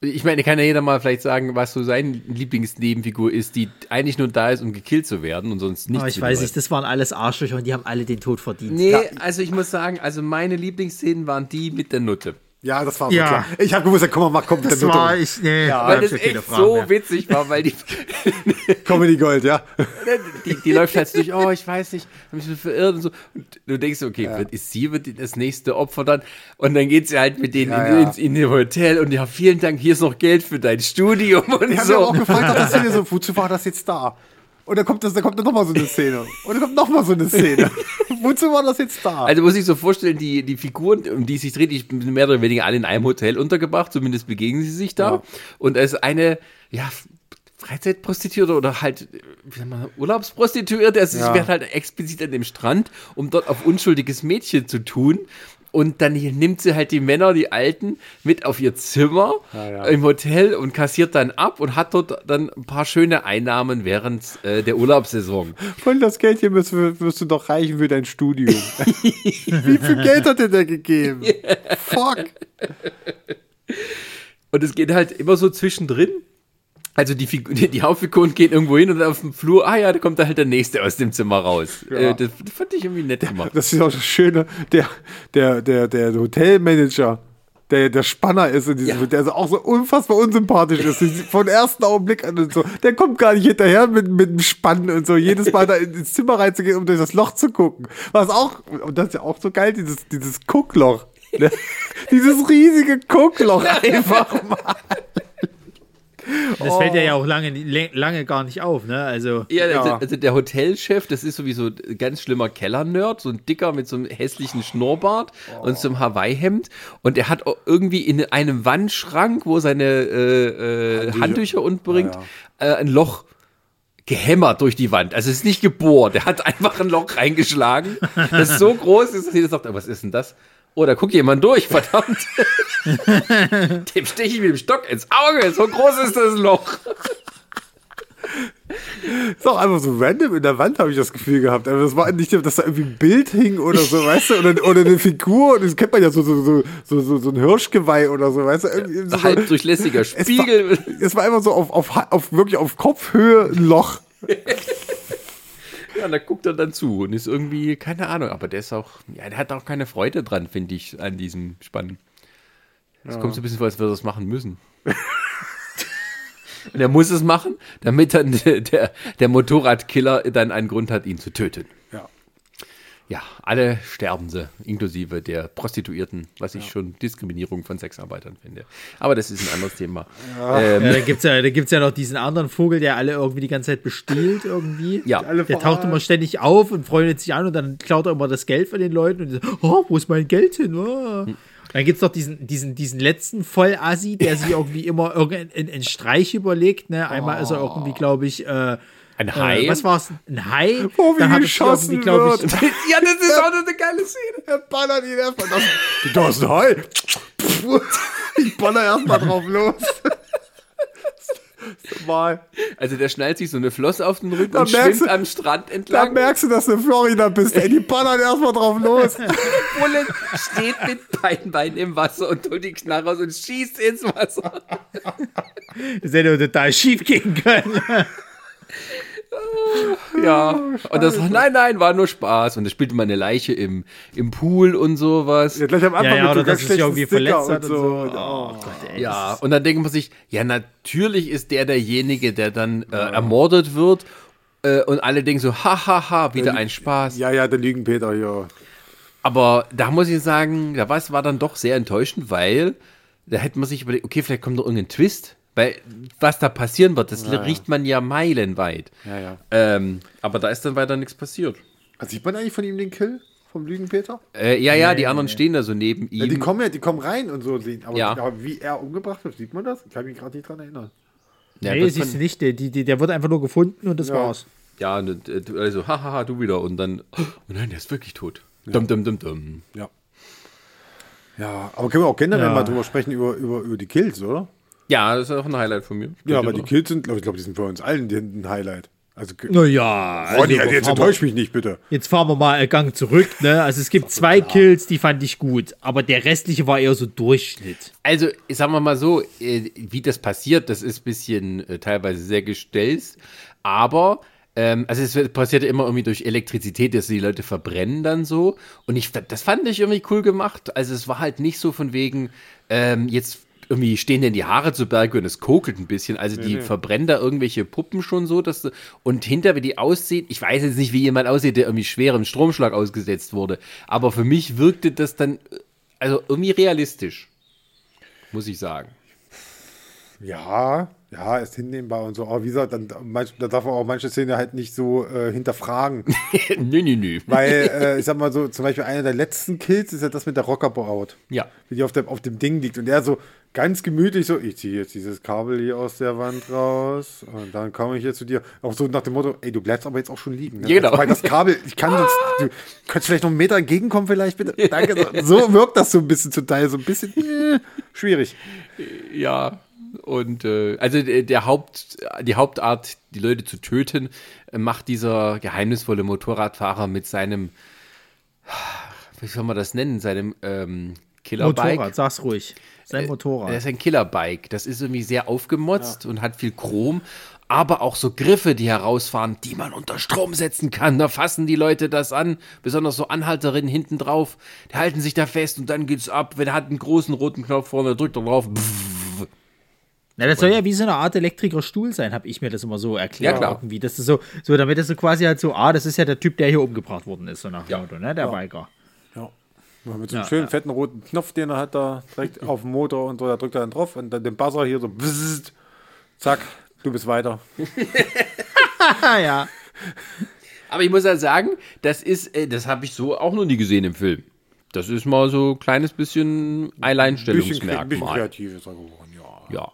Ich meine, kann ja jeder mal vielleicht sagen, was so seine Lieblingsnebenfigur ist, die eigentlich nur da ist, um gekillt zu werden und sonst nichts. Aber ich weiß nicht, das waren alles Arschlöcher und die haben alle den Tod verdient. Nee, also ich muss sagen, meine Lieblingsszenen waren die mit der Nutte. Ja, das war so klar. Ich habe gewusst, ja, komm mal, kommt das der war Note. Weil das echt so witzig war, weil die... Comedy Gold, ja. Die läuft halt durch, oh, ich weiß nicht, hab mich verirrt und so. Und du denkst, okay, wird das nächste Opfer dann? Und dann geht sie halt mit denen in ihr Hotel und ja, vielen Dank, hier ist noch Geld für dein Studium und ich so. Ich habe auch gefragt, ob das hier so, wozu war das jetzt da? Und dann kommt noch mal so eine Szene. Und dann kommt noch mal so eine Szene. Wozu war das jetzt da? Also muss ich so vorstellen, die Figuren, um die es sich dreht, die sind mehr oder weniger alle in einem Hotel untergebracht. Zumindest begegnen sie sich da. Ja. Und als eine, Freizeitprostituierte oder halt, wie sagt man, Urlaubsprostituierte, also sie wird halt explizit an dem Strand, um dort auf unschuldiges Mädchen zu tun. Und dann nimmt sie halt die Männer, die Alten, mit auf ihr Zimmer im Hotel und kassiert dann ab und hat dort dann ein paar schöne Einnahmen während der Urlaubssaison. Und das Geld hier wirst du doch reichen für dein Studium. Wie viel Geld hat dir der gegeben? Fuck! Und es geht halt immer so zwischendrin. Also die Hauptfiguren gehen irgendwo hin und dann auf dem Flur, da kommt da halt der Nächste aus dem Zimmer raus. Ja. Das fand ich irgendwie nett gemacht. Das ist auch das Schöne, der Hotelmanager, der Spanner ist in diesem Hotel, der auch so unfassbar unsympathisch ist, von ersten Augenblick an und so. Der kommt gar nicht hinterher mit dem Spannen und so, jedes Mal da ins Zimmer reinzugehen, um durch das Loch zu gucken. Und das ist ja auch so geil, dieses Guckloch. Ne? Dieses riesige Guckloch einfach mal. Das fällt ja auch lange gar nicht auf, ne? Also, also der Hotelchef, das ist sowieso ein ganz schlimmer Kellernerd, so ein Dicker mit so einem hässlichen Schnurrbart und so einem Hawaii-Hemd. Und er hat auch irgendwie in einem Wandschrank, wo seine Handtücher unterbringt, ein Loch gehämmert durch die Wand. Also es ist nicht gebohrt, er hat einfach ein Loch reingeschlagen, das so groß ist, dass jeder sagt, was ist denn das? Oh, da guckt jemand durch, verdammt. Dem steche ich mit dem Stock ins Auge. So groß ist das Loch. Ist auch einfach so random in der Wand, habe ich das Gefühl gehabt. Also das war nicht, dass da irgendwie ein Bild hing oder so, weißt du, oder eine Figur. Und das kennt man ja so ein Hirschgeweih oder so, weißt du. So halb durchlässiger Spiegel. Es war einfach so auf wirklich auf Kopfhöhe ein Loch. Ja, da guckt er dann zu und ist irgendwie, keine Ahnung, aber der ist auch, der hat auch keine Freude dran, finde ich, an diesem Spannen. Das kommt so ein bisschen vor, als würde er das machen müssen. Und er muss es machen, damit dann der Motorradkiller dann einen Grund hat, ihn zu töten. Ja, alle sterben sie, inklusive der Prostituierten, was ich schon Diskriminierung von Sexarbeitern finde. Aber das ist ein anderes Thema. Da gibt's ja noch diesen anderen Vogel, der alle irgendwie die ganze Zeit bestiehlt irgendwie. Ja. Der taucht immer ständig auf und freundet sich an und dann klaut er immer das Geld von den Leuten und sagt, wo ist mein Geld hin? Oh. Dann gibt's noch diesen letzten Vollassi, der sich irgendwie immer irgendeinen Streich überlegt. Ne? Einmal ist er irgendwie, glaube ich, ein Hai? Was war's? Ein Hai? Oh, wie geschossen glaub ich, wird. Ja, das ist auch eine geile Szene. Er ballert ihn erstmal. Da ist ein Hai. Ich baller erstmal drauf los. Mal. Also der schnallt sich so eine Flosse auf den Rücken und schwimmt am Strand entlang. Da merkst du, dass du in Florida bist. Die ballern erstmal drauf los. Bullet steht mit beiden Beinen im Wasser und holt die Knarre raus und schießt ins Wasser. Das hätte total schief gehen können. Und das nein, war nur Spaß. Und da spielte man eine Leiche im Pool und sowas. Ja, gleich am Anfang oder dass sich irgendwie verletzt hat und so. Oh Gott, ey, ja, und dann denkt man sich, ja, natürlich ist derjenige, der dann ermordet wird. Und alle denken so, hahaha, wieder ein Spaß. Ja, der Lügenpeter, ja. Aber da muss ich sagen, das war dann doch sehr enttäuschend, weil da hätte man sich überlegt, okay, vielleicht kommt noch irgendein Twist. Weil, was da passieren wird, das riecht man ja meilenweit. Ja. Aber da ist dann weiter nichts passiert. Also sieht man eigentlich von ihm den Kill? Vom Lügenpeter? Die anderen stehen da so neben ihm. Ja, die kommen rein und so sehen. Aber wie er umgebracht wird, sieht man das? Ich kann mich gerade nicht dran erinnern. Ja, nee, siehst du nicht. Der wurde einfach nur gefunden und das war's. Ja, also, hahaha, du wieder. Und dann, oh nein, der ist wirklich tot. Ja. Dum. Ja, aber können wir auch generell mal drüber sprechen, über die Kills, oder? Ja, das ist auch ein Highlight von mir. Ja, aber die Kills sind, ich glaube, die sind für uns allen ein Highlight. Also, jetzt enttäusch mich nicht, bitte. Jetzt fahren wir mal einen Gang zurück, ne? Also es gibt zwei Kills, die fand ich gut, aber der restliche war eher so Durchschnitt. Also, sagen wir mal so, wie das passiert, das ist ein bisschen teilweise sehr gestelzt, aber Also es passiert immer irgendwie durch Elektrizität, dass die Leute verbrennen dann so. Und das fand ich irgendwie cool gemacht. Also es war halt nicht so von wegen, jetzt irgendwie stehen denn die Haare zu Berge und es kokelt ein bisschen. Also die verbrennen da irgendwelche Puppen schon so. Und hinter, wie die aussieht, ich weiß jetzt nicht, wie jemand aussieht, der irgendwie schwerem Stromschlag ausgesetzt wurde. Aber für mich wirkte das dann, also irgendwie realistisch, muss ich sagen. Ja, ist hinnehmbar und so. Aber wie gesagt, da darf man auch manche Szenen halt nicht so hinterfragen. Nö. Weil, ich sag mal so, zum Beispiel einer der letzten Kills ist ja das mit der Rockerbraut. Ja. Wie die auf dem Ding liegt. Und er so ganz gemütlich so, ich ziehe jetzt dieses Kabel hier aus der Wand raus und dann komme ich jetzt zu dir. Auch so nach dem Motto, ey, du bleibst aber jetzt auch schon liegen. Ne? Genau. Weil das Kabel, ich kann sonst, du könntest vielleicht noch einen Meter entgegenkommen vielleicht, bitte. Danke. So wirkt das so ein bisschen zum Teil, so ein bisschen schwierig. Ja. Und also die Hauptart, die Leute zu töten, macht dieser geheimnisvolle Motorradfahrer mit seinem, wie soll man das nennen, seinem Killerbike. Motorrad, sag's ruhig. Sein Motorrad. Das ist ein Killerbike. Das ist irgendwie sehr aufgemotzt und hat viel Chrom, aber auch so Griffe, die herausfahren, die man unter Strom setzen kann. Da fassen die Leute das an, besonders so Anhalterinnen hinten drauf. Die halten sich da fest und dann geht's ab. Wenn er hat einen großen roten Knopf vorne, drückt er drauf. Pff. Na, das soll ja wie so eine Art Elektrikerstuhl sein, habe ich mir das immer so erklärt. Ja, klar. Irgendwie. Das ist so, damit das so quasi halt so, das ist ja der Typ, der hier umgebracht worden ist, so nach dem Motto, ne? Der Biker. Ja. Mit so einem schönen, fetten roten Knopf, den er hat da direkt auf dem Motor und so, da drückt er dann drauf und dann den Buzzer hier so, bzzzt, zack, du bist weiter. Ja. Aber ich muss ja sagen, das habe ich so auch noch nie gesehen im Film. Das ist mal so ein kleines bisschen Alleinstellungsmerkmal. Ein bisschen kreativ ist er geworden, ja. Ja,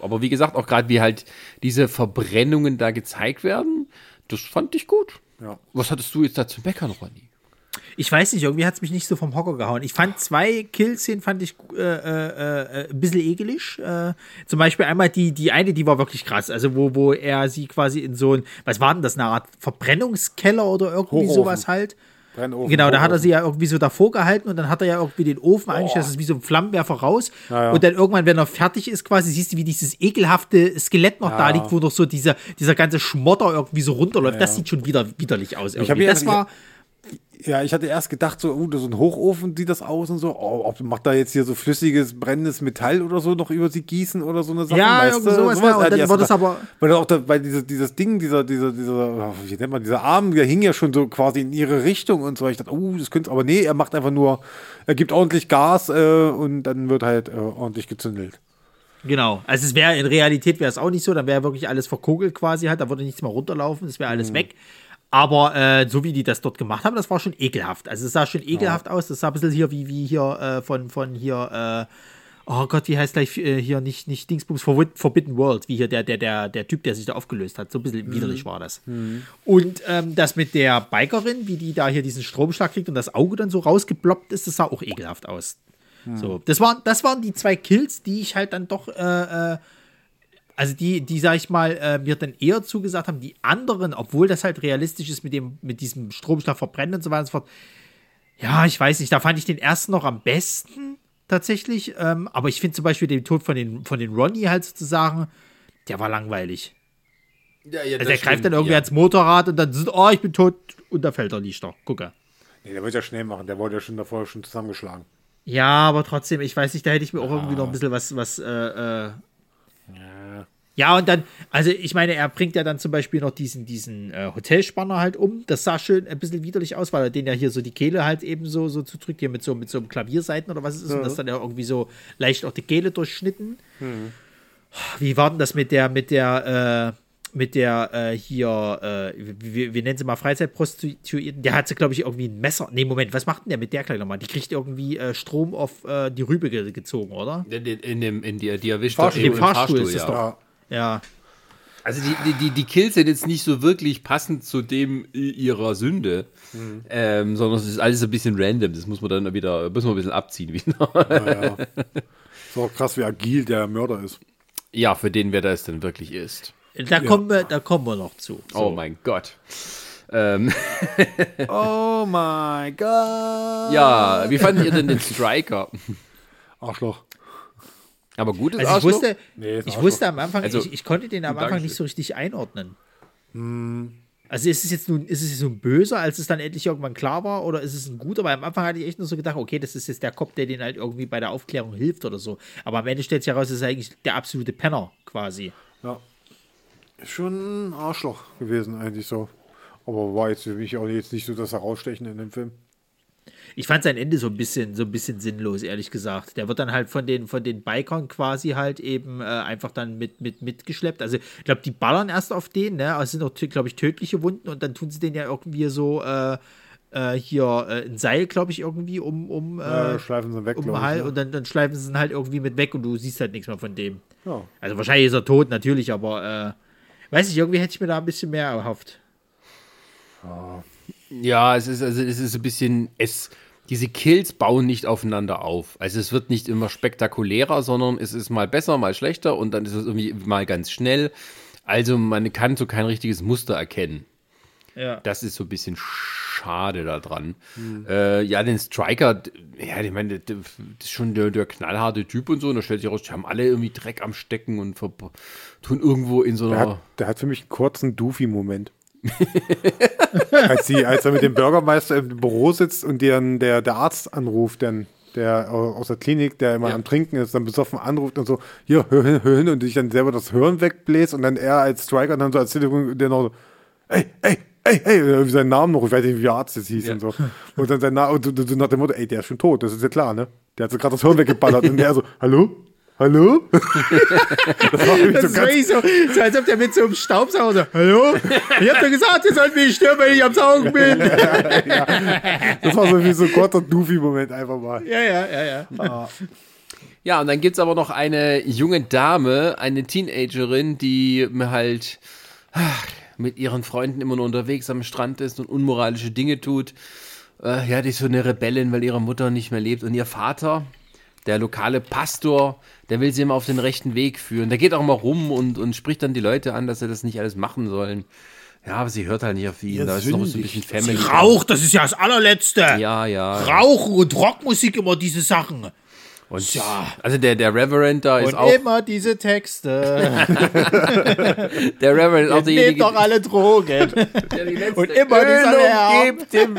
aber wie gesagt, auch gerade wie halt diese Verbrennungen da gezeigt werden, das fand ich gut. Ja. Was hattest du jetzt da zu meckern, Ronny? Ich weiß nicht, irgendwie hat es mich nicht so vom Hocker gehauen. Ich fand zwei Killszenen, ein bisschen ekelig. Zum Beispiel einmal die eine, die war wirklich krass. Also wo er sie quasi in so ein, was war denn das, eine Art Verbrennungskeller oder irgendwie Hochofen. Sowas halt. Brennofen, genau, da hat er sie ja irgendwie so davor gehalten und dann hat er ja irgendwie den Ofen eingestellt, das ist wie so ein Flammenwerfer raus. Ja. Und dann irgendwann, wenn er fertig ist quasi, siehst du, wie dieses ekelhafte Skelett noch da liegt, wo noch so dieser ganze Schmotter irgendwie so runterläuft. Ja. Das sieht schon wieder widerlich aus. Ich hatte erst gedacht, so ein Hochofen sieht das aus und so, macht da jetzt hier so flüssiges, brennendes Metall oder so noch über sie gießen oder so eine Sache, weißt du? Sowas, ja, und dann war das aber... Weil auch weil dieses Ding, wie nennt man, dieser Arm, der hing ja schon so quasi in ihre Richtung und so. Ich dachte, das könnte... Aber nee, er macht einfach nur, er gibt ordentlich Gas und dann wird halt ordentlich gezündelt. Genau, also in Realität wäre es auch nicht so, dann wäre wirklich alles verkogelt quasi halt, da würde nichts mehr runterlaufen, es wäre alles weg. Aber so wie die das dort gemacht haben, das war schon ekelhaft. Also es sah schon ekelhaft aus. Das sah ein bisschen hier wie hier von hier, oh Gott, wie heißt gleich hier nicht Dingsbums, Forbidden World, wie hier der Typ, der sich da aufgelöst hat. So ein bisschen widerlich war das. Mhm. Und das mit der Bikerin, wie die da hier diesen Stromschlag kriegt und das Auge dann so rausgeploppt ist, das sah auch ekelhaft aus. Mhm. So, das waren die zwei Kills, die ich halt dann doch... Also die sag ich mal, mir dann eher zugesagt haben, die anderen, obwohl das halt realistisch ist mit diesem Stromschlag verbrennen und so weiter und so fort. Ja, ich weiß nicht, da fand ich den ersten noch am besten tatsächlich. Aber ich finde zum Beispiel den Tod von den Ronny halt sozusagen, der war langweilig. Ja, also er greift dann irgendwie ans Motorrad und dann sind, ich bin tot und da fällt er nicht noch. Gucke. Nee, der wollte ja schnell machen, der wurde ja schon davor schon zusammengeschlagen. Ja, aber trotzdem, ich weiß nicht, da hätte ich mir auch irgendwie noch ein bisschen was Ja, und dann, also ich meine, er bringt ja dann zum Beispiel noch diesen Hotelspanner halt um. Das sah schön ein bisschen widerlich aus, weil er den ja hier so die Kehle halt eben so zudrückt, hier mit so einem Klavierseiten oder was es ist. Und das dann ja irgendwie so leicht auch die Kehle durchschnitten. Mhm. Wie war denn das wir nennen sie mal Freizeitprostituierten, der hat sie, glaube ich, irgendwie ein Messer. Nee, Moment, was macht denn der mit der gleich nochmal? Die kriegt irgendwie Strom auf die Rübe gezogen, oder? Die erwischt Fahrstuhl ist das doch. Ja. Also die Kills sind jetzt nicht so wirklich passend zu dem ihrer Sünde, sondern es ist alles ein bisschen random. Das muss man dann müssen wir ein bisschen abziehen wieder. Ja. Ist auch krass, wie agil der Mörder ist. Ja, für den wer das denn wirklich ist. Da kommen wir noch zu. So. Oh mein Gott. Oh mein Gott. Ja, wie fandet ihr denn den Striker? Arschloch. Aber gut ist Arschloch? Ich wusste am Anfang, ich konnte den am Anfang nicht so richtig einordnen. Also ist es jetzt nun böser, als es dann endlich irgendwann klar war, oder ist es ein guter? Weil am Anfang hatte ich echt nur so gedacht, okay, das ist jetzt der Cop, der denen halt irgendwie bei der Aufklärung hilft oder so. Aber am Ende stellt sich heraus, das ist eigentlich der absolute Penner quasi. Ja. Ist schon ein Arschloch gewesen eigentlich so. Aber war jetzt für mich auch jetzt nicht so das Herausstechen in dem Film. Ich fand sein Ende so ein bisschen sinnlos, ehrlich gesagt. Der wird dann halt von den Bikern quasi halt eben einfach dann mitgeschleppt. Also ich glaube, die ballern erst auf den, ne? Also es sind auch, glaube ich, tödliche Wunden, und dann tun sie den ja irgendwie so ein Seil, glaube ich, irgendwie schleifen sie weg, um den Hals, ja. Und dann schleifen sie ihn halt irgendwie mit weg und du siehst halt nichts mehr von dem. Ja. Also wahrscheinlich ist er tot, natürlich, aber weiß nicht, irgendwie hätte ich mir da ein bisschen mehr erhofft. Ja. Ja, es ist ein bisschen, diese Kills bauen nicht aufeinander auf. Also es wird nicht immer spektakulärer, sondern es ist mal besser, mal schlechter, und dann ist es irgendwie mal ganz schnell. Also man kann so kein richtiges Muster erkennen. Ja. Das ist so ein bisschen schade daran. Den Striker, ja, ich meine, das ist schon der knallharte Typ und so. Und da stellt sich raus, die haben alle irgendwie Dreck am Stecken und tun irgendwo in so einer... Der hat für mich einen kurzen Doofy-Moment. als er mit dem Bürgermeister im Büro sitzt und dann der Arzt anruft, der aus der Klinik, der immer am Trinken ist, dann besoffen anruft und so, hier, hör hin, und sich dann selber das Hören wegbläst, und dann er als Striker dann so als Telefon, der noch so, ey, wie seinen Namen noch, ich weiß nicht, wie der Arzt jetzt hieß und so. Und dann sein Name, und nach dem Motto, ey, der ist schon tot, das ist ja klar, ne? Der hat so gerade das Hören weggeballert und der so, hallo? Das war so, als ob der mit so einem Staubsauger so, hallo? Ich hab doch gesagt, ihr sollt mich stören, wenn ich am Saugen bin. Ja. Das war so wie so ein kurzer Doofy-Moment einfach mal. Ja. Ja, und dann gibt's aber noch eine junge Dame, eine Teenagerin, die halt mit ihren Freunden immer nur unterwegs am Strand ist und unmoralische Dinge tut. Ja, die ist so eine Rebellin, weil ihre Mutter nicht mehr lebt und ihr Vater... Der lokale Pastor, der will sie immer auf den rechten Weg führen. Der geht auch mal rum und spricht dann die Leute an, dass sie das nicht alles machen sollen. Ja, aber sie hört halt nicht auf ihn. Ja, da ist noch so ein bisschen Family. Sie raucht, das ist ja das Allerletzte. Ja. Rauchen und Rockmusik, immer diese Sachen. Und ja. Also der Reverend da ist auch... Und immer diese Texte. Der Reverend ist auch derjenige... Nehmt doch alle Drogen. Und immer dieser gebt dem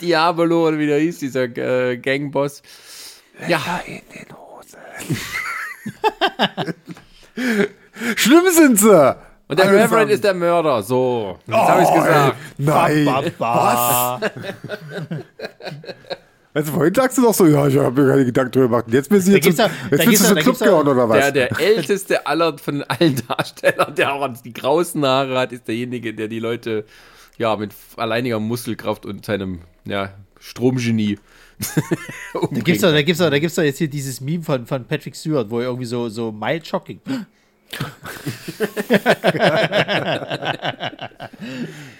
Diabolo, oder wie der hieß, dieser Gangboss... Ja, in den Hosen. Schlimm sind sie. Und der Reverend ist der Mörder, so. Das habe ich gesagt. Nein. Was? Also vorhin sagst du doch so, ja, ich habe mir keine Gedanken drüber gemacht. Jetzt bist du zum Club gehauen, oder was? Der älteste aller von allen Darstellern, der auch die grausen Haare hat, ist derjenige, der die Leute mit alleiniger Muskelkraft und seinem Stromgenie da gibt's doch jetzt hier dieses Meme von Patrick Stewart, wo er irgendwie so mild shocking.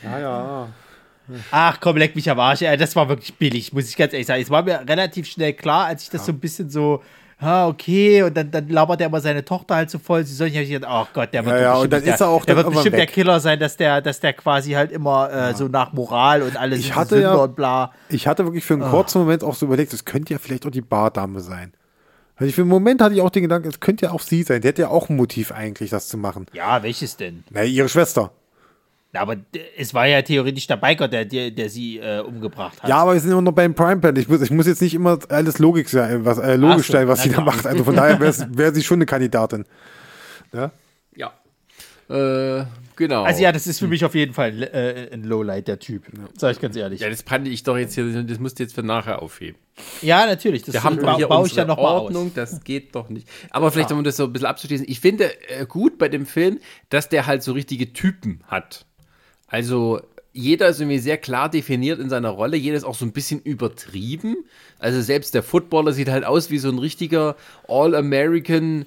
Naja. Ach komm, leck mich am Arsch. Das war wirklich billig, muss ich ganz ehrlich sagen. Es war mir relativ schnell klar, als ich das so ein bisschen so... Ah, okay, und dann labert er immer seine Tochter halt so voll. Sie soll nicht, der wird bestimmt der Killer sein, dass der quasi halt immer so nach Moral und alles und bla. Ich hatte wirklich für einen kurzen Moment auch so überlegt, das könnte ja vielleicht auch die Bardame sein. Also für einen Moment hatte ich auch den Gedanken, es könnte ja auch sie sein. Die hätte ja auch ein Motiv eigentlich, das zu machen. Ja, welches denn? Na, ihre Schwester. Na, aber es war ja theoretisch der Biker, der sie umgebracht hat. Ja, aber wir sind immer noch beim Prime Plan. Ich muss jetzt nicht immer alles Logik sein, was sie da macht. Also von daher wäre sie schon eine Kandidatin. Ja. Genau. Also ja, das ist für mich auf jeden Fall ein Lowlight, der Typ. Ja. Sag ich ganz ehrlich. Ja, das kannte ich doch jetzt hier, das musst du jetzt für nachher aufheben. Ja, natürlich. Das baue ich dann nochmal aus. Das geht doch nicht. Aber vielleicht, um das so ein bisschen abzuschließen, ich finde gut bei dem Film, dass der halt so richtige Typen hat. Also jeder ist irgendwie sehr klar definiert in seiner Rolle, jeder ist auch so ein bisschen übertrieben. Also selbst der Footballer sieht halt aus wie so ein richtiger All-American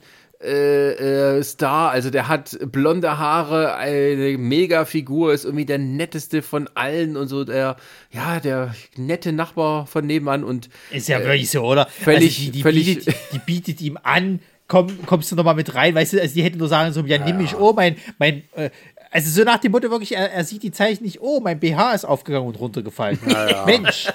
Star. Also der hat blonde Haare, eine Mega-Figur, ist irgendwie der netteste von allen und so der nette Nachbar von nebenan. Und ist ja wirklich so, oder? Völlig, also die bietet ihm an, kommst du nochmal mit rein, weißt du, also die hätten nur sagen so, ja, nimm mich, mein Also so nach dem Motto wirklich, er sieht die Zeichen nicht, oh, mein BH ist aufgegangen und runtergefallen. Ja, ja. Mensch.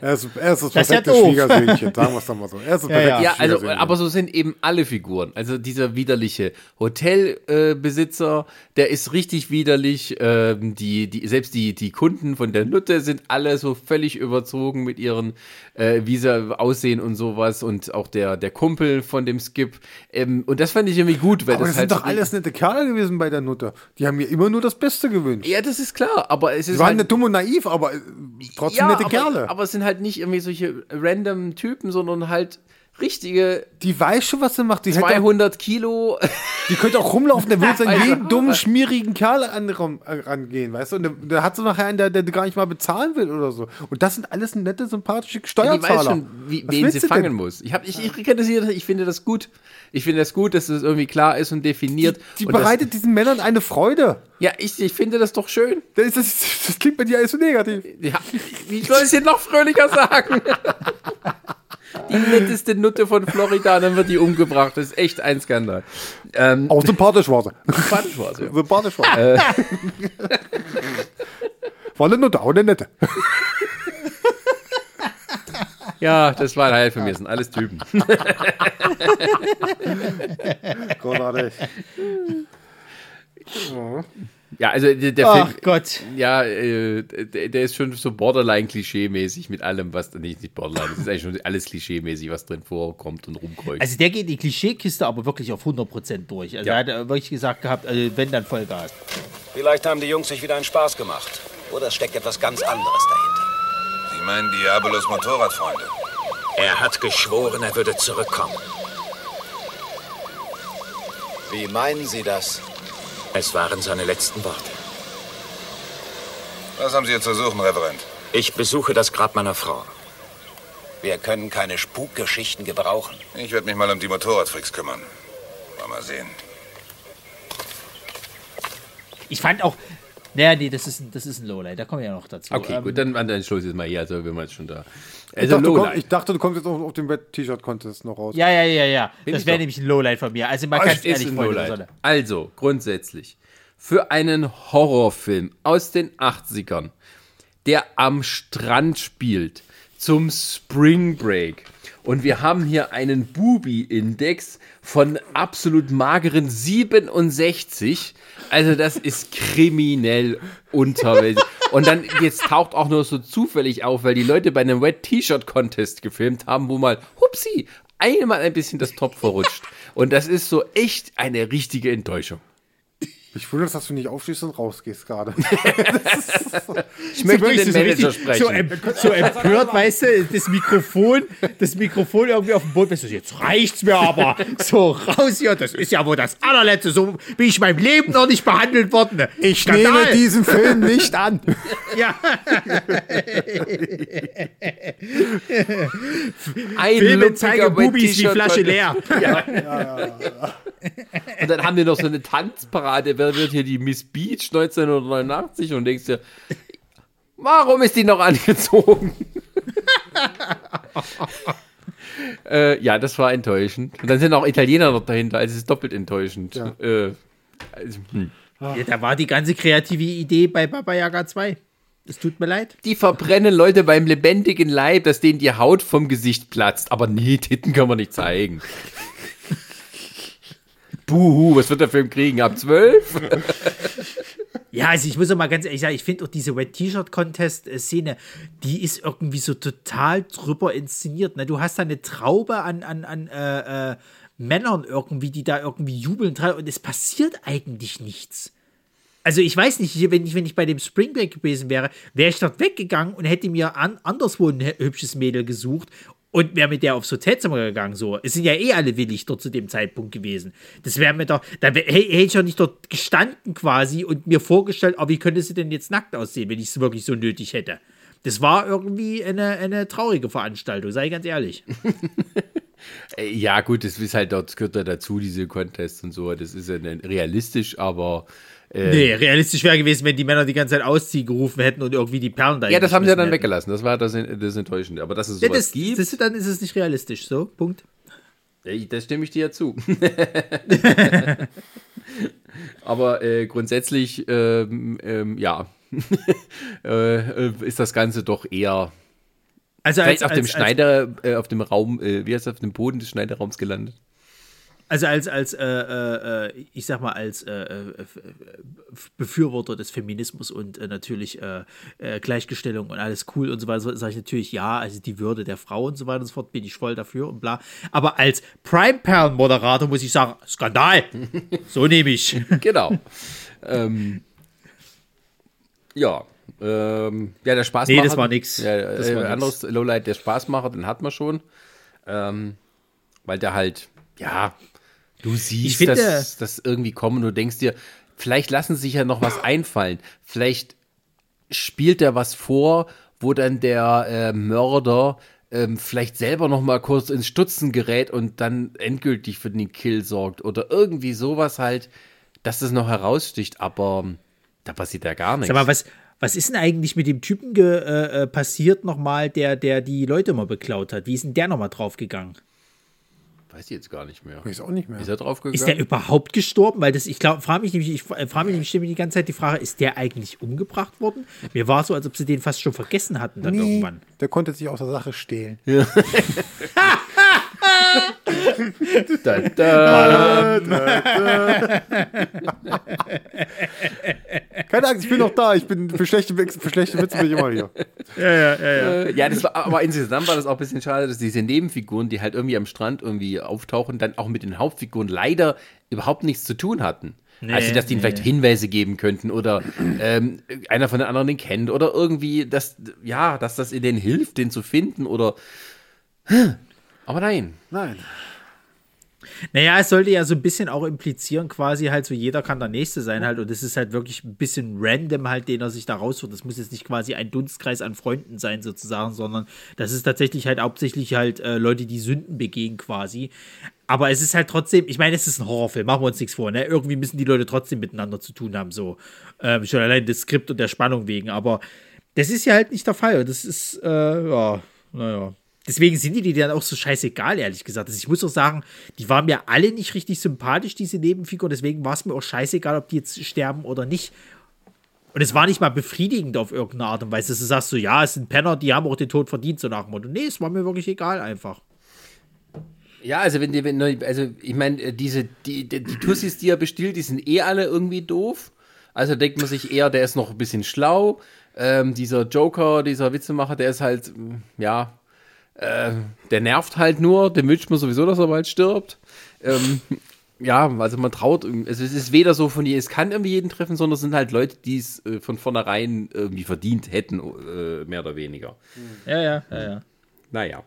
Er ist das perfekte Schwiegersöhnchen, sagen wir es doch mal so. Er ist das perfekte Schwiegersöhnchen. Also, aber so sind eben alle Figuren. Also dieser widerliche Hotelbesitzer, der ist richtig widerlich. Die Kunden von der Nutte sind alle so völlig überzogen mit ihren, wie sie aussehen und sowas. Und auch der Kumpel von dem Skip. Und das fand ich irgendwie gut. Weil aber das sind halt doch alles nette Kerle gewesen bei der Nutte. Die haben mir immer nur das Beste gewünscht. Ja, das ist klar, aber es ist. Die waren halt nicht dumm und naiv, aber trotzdem nette Kerle. Aber es sind halt nicht irgendwie solche random Typen, sondern halt richtige. Die weiß schon, was sie macht. Die 200 Kilo. Die könnte auch rumlaufen, der würde an jeden dummen, schmierigen Kerl rangehen, weißt du? Und da hat sie nachher einen, der gar nicht mal bezahlen will oder so. Und das sind alles nette, sympathische Steuerzahler. Ja, die weiß schon, wen sie fangen muss. Ich finde das gut. Ich finde das gut, dass es das irgendwie klar ist und definiert. Die und bereitet diesen Männern eine Freude. Ja, ich finde das doch schön. Das klingt bei dir alles so negativ. Ja, wie soll ich es denn noch fröhlicher sagen? Die netteste Nutte von Florida, dann wird die umgebracht. Das ist echt ein Skandal. Auch sympathisch war sie. Sympathisch war sie. Sympathisch war sie. War eine Nutte, auch eine Nette. Ja, das war ein Heil für mich. Das sind alles Typen. Großartig. Ja, also der Film. Ach Gott. Ja, der ist schon so borderline-klischee-mäßig mit allem, was. Nicht borderline, es ist eigentlich schon alles klischee-mäßig, was drin vorkommt und rumkreucht. Also der geht die Klischeekiste aber wirklich auf 100% durch. Also er hat wirklich gesagt gehabt, also wenn, dann Vollgas. Vielleicht haben die Jungs sich wieder einen Spaß gemacht. Oder es steckt etwas ganz anderes dahinter. Sie meinen Diabolos Motorradfreunde? Er hat geschworen, er würde zurückkommen. Wie meinen Sie das? Es waren seine letzten Worte. Was haben Sie hier zu suchen, Reverend? Ich besuche das Grab meiner Frau. Wir können keine Spukgeschichten gebrauchen. Ich werde mich mal um die Motorradfreaks kümmern. Mal sehen. Ich fand auch... Naja, nee, das ist ein Lowlight, da kommen wir ja noch dazu. Okay, gut, dann Schluss jetzt mal hier, also wenn man jetzt schon da... Also ich dachte, du kommst jetzt auch auf den T-Shirt-Contest noch raus. Ja. Das wäre nämlich ein Lowlight von mir. Also man kann es ehrlich freuen. Also, grundsätzlich, für einen Horrorfilm aus den 80ern, der am Strand spielt, zum Spring Break... Und wir haben hier einen Bubi-Index von absolut mageren 67. Also das ist kriminell unterwältigt. Und dann, jetzt taucht auch nur so zufällig auf, weil die Leute bei einem Wet-T-Shirt-Contest gefilmt haben, wo mal, hupsi, einmal ein bisschen das Top verrutscht. Und das ist so echt eine richtige Enttäuschung. Ich wundere, dass du nicht aufstehst und rausgehst gerade. Ich möchte den Manager sprechen. So empört, weißt du, das Mikrofon irgendwie auf dem Boden. Weißt du, jetzt reicht's mir aber. So raus hier, das ist ja wohl das allerletzte. So bin ich in meinem Leben noch nicht behandelt worden. Ich nehme diesen Film nicht an. Ja. Filme zeigen Bubis die Flasche leer. Ja. Und dann haben wir noch so eine Tanzparade. Wer wird hier die Miss Beach 1989 und denkst dir, warum ist die noch angezogen? Ja, das war enttäuschend. Und dann sind auch Italiener noch dahinter, also es ist doppelt enttäuschend. Ja. Ja, da war die ganze kreative Idee bei Baba Yaga 2. Es tut mir leid. Die verbrennen Leute beim lebendigen Leib, dass denen die Haut vom Gesicht platzt. Aber nee, Titten können wir nicht zeigen. Buhu, was wird der Film kriegen? Ab 12? Ja, also ich muss auch mal ganz ehrlich sagen, ich finde auch diese Wet-T-Shirt-Contest-Szene, die ist irgendwie so total drüber inszeniert. Ne? Du hast da eine Traube an Männern irgendwie, die da irgendwie jubeln und es passiert eigentlich nichts. Also ich weiß nicht, wenn ich bei dem Spring Break gewesen wäre, wäre ich dort weggegangen und hätte mir anderswo ein hübsches Mädel gesucht. Und wäre mit der aufs Hotelzimmer gegangen, so. Es sind ja eh alle willig dort zu dem Zeitpunkt gewesen. Das wäre mir doch, da hätte ich doch nicht dort gestanden quasi und mir vorgestellt, oh, wie könnte sie denn jetzt nackt aussehen, wenn ich es wirklich so nötig hätte. Das war irgendwie eine traurige Veranstaltung, sei ich ganz ehrlich. Ja, gut, das ist halt, dort gehört ja dazu, diese Contests und so. Das ist ja realistisch, aber... Nee, realistisch wäre gewesen, wenn die Männer die ganze Zeit ausziehen gerufen hätten und irgendwie die Perlen da. Ja, das haben sie ja dann weggelassen. Das war das enttäuschend. Aber dass es sowas gibt. Dann ist es nicht realistisch, so. Punkt. Da stimme ich dir ja zu. Aber grundsätzlich, ja, ist das Ganze doch eher also auf dem Boden des Schneiderraums gelandet. Also als Befürworter des Feminismus und natürlich Gleichgestellung und alles cool und so weiter, sage ich natürlich, ja, also die Würde der Frau und so weiter und so fort, bin ich voll dafür und bla. Aber als Prime-Perlen-Moderator muss ich sagen, Skandal, so nehme ich. Genau. Ja. Ja, der Spaßmacher. Nee, das war nix. Ja, anderes Lowlight, der Spaßmacher, den hat man schon. Weil der halt, ja, du siehst das irgendwie kommen und du denkst dir, vielleicht lassen sie sich ja noch was einfallen. Vielleicht spielt er was vor, wo dann der Mörder vielleicht selber noch mal kurz ins Stutzen gerät und dann endgültig für den Kill sorgt. Oder irgendwie sowas halt, dass das noch heraussticht. Aber da passiert ja gar nichts. Sag mal, was ist denn eigentlich mit dem Typen passiert nochmal, der die Leute mal beklaut hat? Wie ist denn der nochmal draufgegangen? Weiß ich jetzt gar nicht mehr. Weiß auch nicht mehr. Ist er draufgegangen? Ist der überhaupt gestorben? Weil das, ich frage mich nämlich die ganze Zeit die Frage, ist der eigentlich umgebracht worden? Mir war so, als ob sie den fast schon vergessen hatten dann irgendwann. Der konnte sich aus der Sache stehlen. Ja. Da, da, da, da. Keine Angst, ich bin noch da. Ich bin für schlechte Witze bin ich immer hier. Ja. Ja, das war, aber insgesamt war das auch ein bisschen schade, dass diese Nebenfiguren, die halt irgendwie am Strand irgendwie auftauchen, dann auch mit den Hauptfiguren leider überhaupt nichts zu tun hatten. Nee, also, dass die ihnen vielleicht Hinweise geben könnten oder einer von den anderen den kennt oder irgendwie, dass das ihnen hilft, den zu finden oder. Aber nein. Naja, es sollte ja so ein bisschen auch implizieren, quasi halt so, jeder kann der Nächste sein halt und es ist halt wirklich ein bisschen random halt, den er sich da rausholt. Das muss jetzt nicht quasi ein Dunstkreis an Freunden sein sozusagen, sondern das ist tatsächlich halt hauptsächlich halt Leute, die Sünden begehen quasi. Aber es ist halt trotzdem, ich meine, es ist ein Horrorfilm, machen wir uns nichts vor, ne? Irgendwie müssen die Leute trotzdem miteinander zu tun haben, so. Schon allein das Skript und der Spannung wegen, aber das ist ja halt nicht der Fall. Das ist, naja. Deswegen sind die dann auch so scheißegal, ehrlich gesagt. Also ich muss auch sagen, die waren mir alle nicht richtig sympathisch, diese Nebenfiguren. Deswegen war es mir auch scheißegal, ob die jetzt sterben oder nicht. Und es war nicht mal befriedigend auf irgendeine Art und Weise, dass du sagst so, ja, es sind Penner, die haben auch den Tod verdient, so nach dem Motto. Nee, es war mir wirklich egal einfach. Ja, also ich meine, die Tussis, die er bestiehlt, die sind eh alle irgendwie doof. Also denkt man sich eher, der ist noch ein bisschen schlau. Dieser Joker, dieser Witzemacher, der ist halt, ja, der nervt halt nur, dem wünscht man sowieso, dass er bald stirbt. Ja, also man traut, also es ist weder so von es kann irgendwie jeden treffen, sondern es sind halt Leute, die es von vornherein irgendwie verdient hätten, mehr oder weniger. Ja. Naja.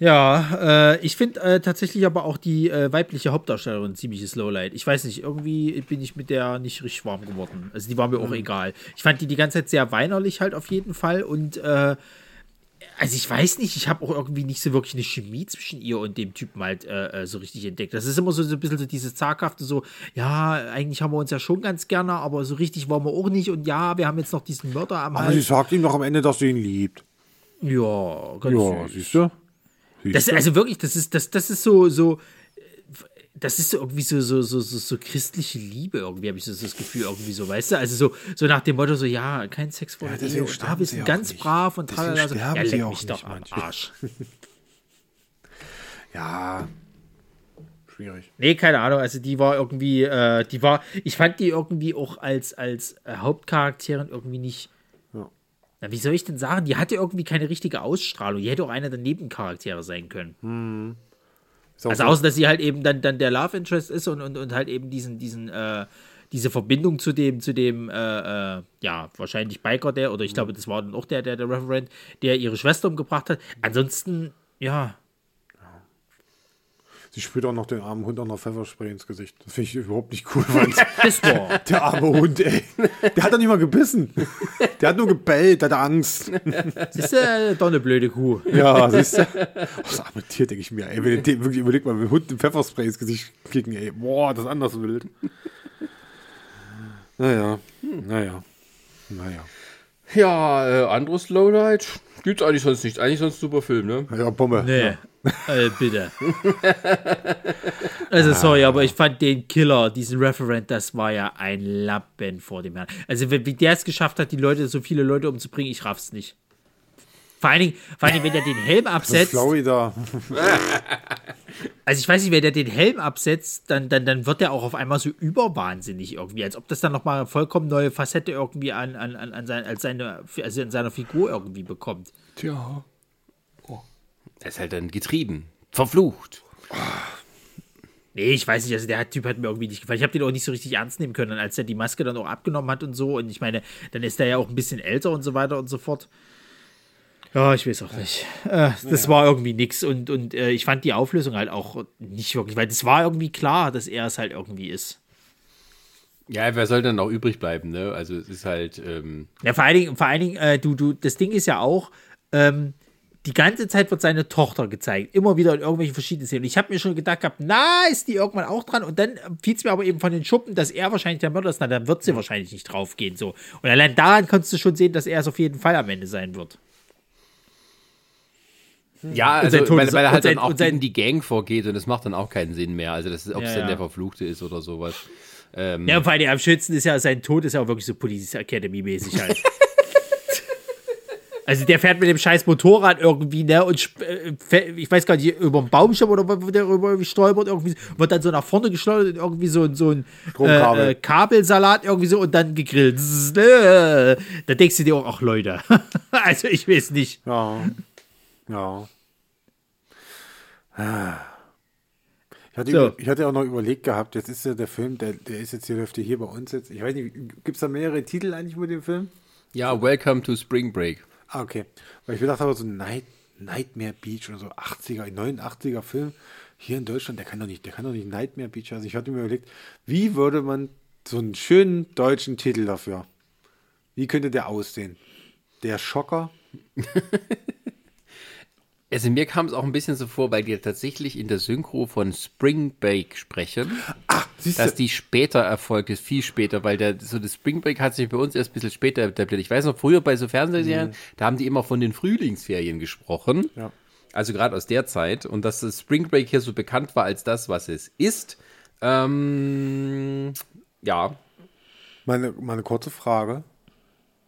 Ja, ich finde tatsächlich aber auch die weibliche Hauptdarstellerin ein ziemliches Lowlight. Ich weiß nicht, irgendwie bin ich mit der nicht richtig warm geworden. Also die war mir auch egal. Ich fand die ganze Zeit sehr weinerlich halt auf jeden Fall und also ich weiß nicht, ich habe auch irgendwie nicht so wirklich eine Chemie zwischen ihr und dem Typen halt so richtig entdeckt. Das ist immer so ein bisschen so dieses zaghafte so, ja, eigentlich haben wir uns ja schon ganz gerne, aber so richtig wollen wir auch nicht. Und ja, wir haben jetzt noch diesen Mörder am Hals. Aber sie sagt ihm doch am Ende, dass sie ihn liebt. Ja, ganz ja, siehst du? Das, also wirklich, das ist so irgendwie so christliche Liebe irgendwie, habe ich so das Gefühl irgendwie so, weißt du, also so nach dem Motto so, ja, kein Sex vor der Ehe und da bist du ganz brav und tralala, so, ja, leck mich doch am Arsch. Ja, schwierig. Nee, keine Ahnung, also die war irgendwie, ich fand die irgendwie auch als Hauptcharakterin irgendwie nicht, na, wie soll ich denn sagen, die hatte irgendwie keine richtige Ausstrahlung, die hätte auch einer der Nebencharaktere sein können. Also außer, dass sie halt eben dann der Love Interest ist und halt eben diese Verbindung zu dem ja, wahrscheinlich Biker, der, oder ich glaube, das war dann auch der Reverend, der ihre Schwester umgebracht hat. Ansonsten, ja. Sie spürt auch noch den armen Hund an der Pfefferspray ins Gesicht. Das finde ich überhaupt nicht cool. Der arme Hund, ey. Der hat doch nicht mal gebissen. Der hat nur gebellt, der hat Angst. Siehst du, doch eine blöde Kuh. Ja, siehst du. Oh, das arme Tier, denke ich mir. Ey, wenn den wirklich überlegt mal, wenn Hund den Pfefferspray ins Gesicht kicken, ey. Boah, das ist anders wild. Naja. Ja, anderes Lowlight. Gibt's eigentlich sonst nicht. Eigentlich sonst ein super Film, ne? Ja, Bombe. Nee. Ja. Bitte. Also sorry, aber ich fand den Killer, diesen Referent, das war ja ein Lappen vor dem Herrn. Also wie der es geschafft hat, die Leute, so viele Leute umzubringen, ich raff's nicht. Vor allen Dingen, wenn der den Helm absetzt. Florida. Also ich weiß nicht, wenn der den Helm absetzt, dann wird der auch auf einmal so überwahnsinnig irgendwie, als ob das dann nochmal eine vollkommen neue Facette irgendwie an seiner Figur irgendwie bekommt. Tja. Oh. Er ist halt dann getrieben, verflucht. Oh. Nee, ich weiß nicht, also der Typ hat mir irgendwie nicht gefallen. Ich habe den auch nicht so richtig ernst nehmen können, als er die Maske dann auch abgenommen hat und so. Und ich meine, dann ist der ja auch ein bisschen älter und so weiter und so fort. Ja, ich weiß auch nicht. Das war irgendwie nix. Und ich fand die Auflösung halt auch nicht wirklich, weil das war irgendwie klar, dass er es halt irgendwie ist. Ja, wer soll dann auch übrig bleiben, ne? Also es ist halt... Ja, vor allen Dingen, das Ding ist ja auch... die ganze Zeit wird seine Tochter gezeigt, immer wieder in irgendwelchen verschiedenen Szenen. Und ich habe mir schon gedacht gehabt, na, ist die irgendwann auch dran? Und dann fiel es mir aber eben von den Schuppen, dass er wahrscheinlich der Mörder ist. Na, dann wird sie wahrscheinlich nicht drauf gehen. So. Und allein daran konntest du schon sehen, dass er es auf jeden Fall am Ende sein wird. Ja, also, weil er halt dann auch gegen die Gang vorgeht und das macht dann auch keinen Sinn mehr. Also, ob es dann der Verfluchte ist oder sowas. Ja, und vor allem am schönsten ist ja, sein Tod ist ja auch wirklich so Police Academy-mäßig halt. Also der fährt mit dem scheiß Motorrad irgendwie, ne, und ich weiß gar nicht, über einen Baumstamm oder wo der irgendwie stolpert, irgendwie, wird dann so nach vorne geschleudert und irgendwie so ein Kabelsalat irgendwie so und dann gegrillt. Da denkst du dir auch, ach Leute, also ich weiß nicht. Ja. Ich hatte auch noch überlegt gehabt, jetzt ist ja der Film, der ist jetzt hier bei uns jetzt, ich weiß nicht, gibt es da mehrere Titel eigentlich mit dem Film? Ja, Welcome to Spring Break. Ah, okay. Weil ich mir gedacht habe, so Nightmare Beach oder so 80er, 89er Film hier in Deutschland, der kann doch nicht Nightmare Beach. Also ich hatte mir überlegt, wie würde man so einen schönen deutschen Titel dafür, wie könnte der aussehen? Der Schocker? Also mir kam es auch ein bisschen so vor, weil die tatsächlich in der Synchro von Spring Break sprechen, dass die später erfolgt ist, viel später, weil das Spring Break hat sich bei uns erst ein bisschen später etabliert. Ich weiß noch, früher bei so Fernsehserien, da haben die immer von den Frühlingsferien gesprochen, also gerade aus der Zeit. Und dass das Spring Break hier so bekannt war als das, was es ist, Meine kurze Frage,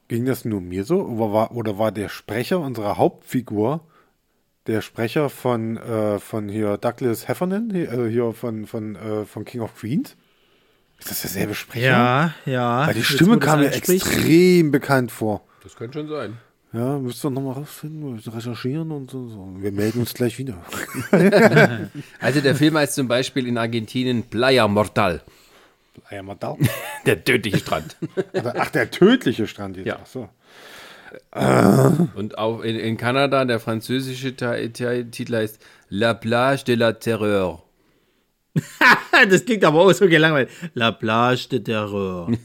ging das nur mir so oder war der Sprecher unserer Hauptfigur der Sprecher von hier Douglas Heffernan, von King of Queens? Ist das derselbe Sprecher? Ja. Weil die Stimme kam mir extrem bekannt vor. Das könnte schon sein. Ja, müsst ihr nochmal rausfinden, recherchieren und so. Wir melden uns gleich wieder. Also der Film heißt zum Beispiel in Argentinien Playa Mortal. Playa Mortal? Der tödliche Strand. Ach, der tödliche Strand jetzt. Ja. Ach so. Und auch in Kanada, der französische Titel heißt La Plage de la Terreur. Das klingt aber auch so gelangweilt. La Plage de Terreur. In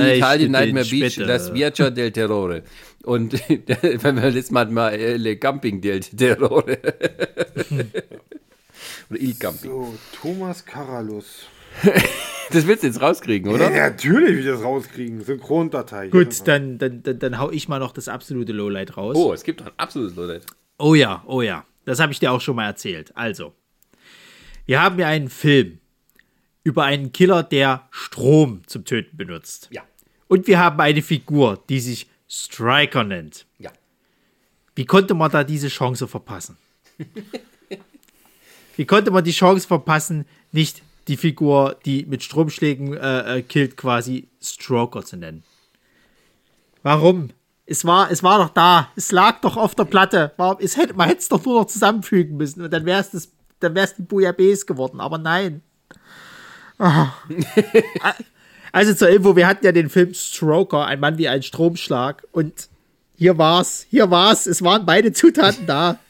Italien Nightmare Beach, Las Viaggio del Terrore. Und wenn wir letztes Mal hatten, Le Camping del Terrore. Oder Il Camping. So, Thomas Karalus. Das willst du jetzt rauskriegen, oder? Ja, natürlich will ich das rauskriegen. Synchrondatei. Gut, dann hau ich mal noch das absolute Lowlight raus. Oh, es gibt noch ein absolutes Lowlight. Oh ja. Das habe ich dir auch schon mal erzählt. Also, wir haben ja einen Film über einen Killer, der Strom zum Töten benutzt. Ja. Und wir haben eine Figur, die sich Striker nennt. Ja. Wie konnte man da diese Chance verpassen? Wie konnte man die Chance verpassen, nicht die Figur, die mit Stromschlägen killt, quasi Stroker zu nennen. Warum? Es war doch da. Es lag doch auf der Platte. Warum? Man hätte es doch nur noch zusammenfügen müssen und dann wär's die Bouillabaisse geworden. Aber nein. Oh. Also zur Info, wir hatten ja den Film Stroker, ein Mann wie ein Stromschlag. Und hier war's. Es waren beide Zutaten da.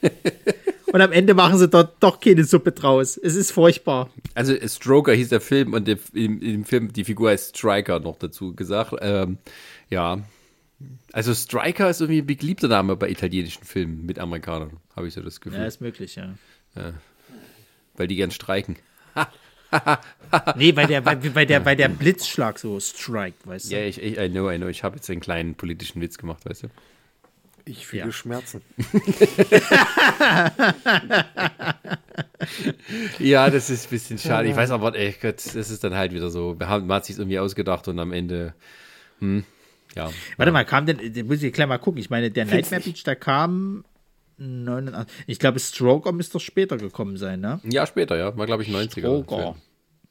Und am Ende machen sie dort doch keine Suppe draus. Es ist furchtbar. Also Stroker hieß der Film und im Film die Figur heißt Striker noch dazu gesagt. Ja, also Striker ist irgendwie ein beliebter Name bei italienischen Filmen mit Amerikanern, habe ich so das Gefühl. Ja, ist möglich, ja. Weil die gern streiken. Nee, weil der Blitzschlag so strikt, weißt du. Ja, I know. Ich habe jetzt einen kleinen politischen Witz gemacht, weißt du. Ich fühle Schmerzen. Ja, das ist ein bisschen schade. Ich weiß aber, ey Gott, das ist dann halt wieder so. Man hat sich irgendwie ausgedacht und am Ende, ja. Warte mal, kam denn, den muss ich gleich mal gucken. Ich meine, der Nightmare Beach, da kam 89. Ich glaube, Stroker müsste später gekommen sein, ne? Ja, später, ja. War, glaube ich, 90er. Stroker.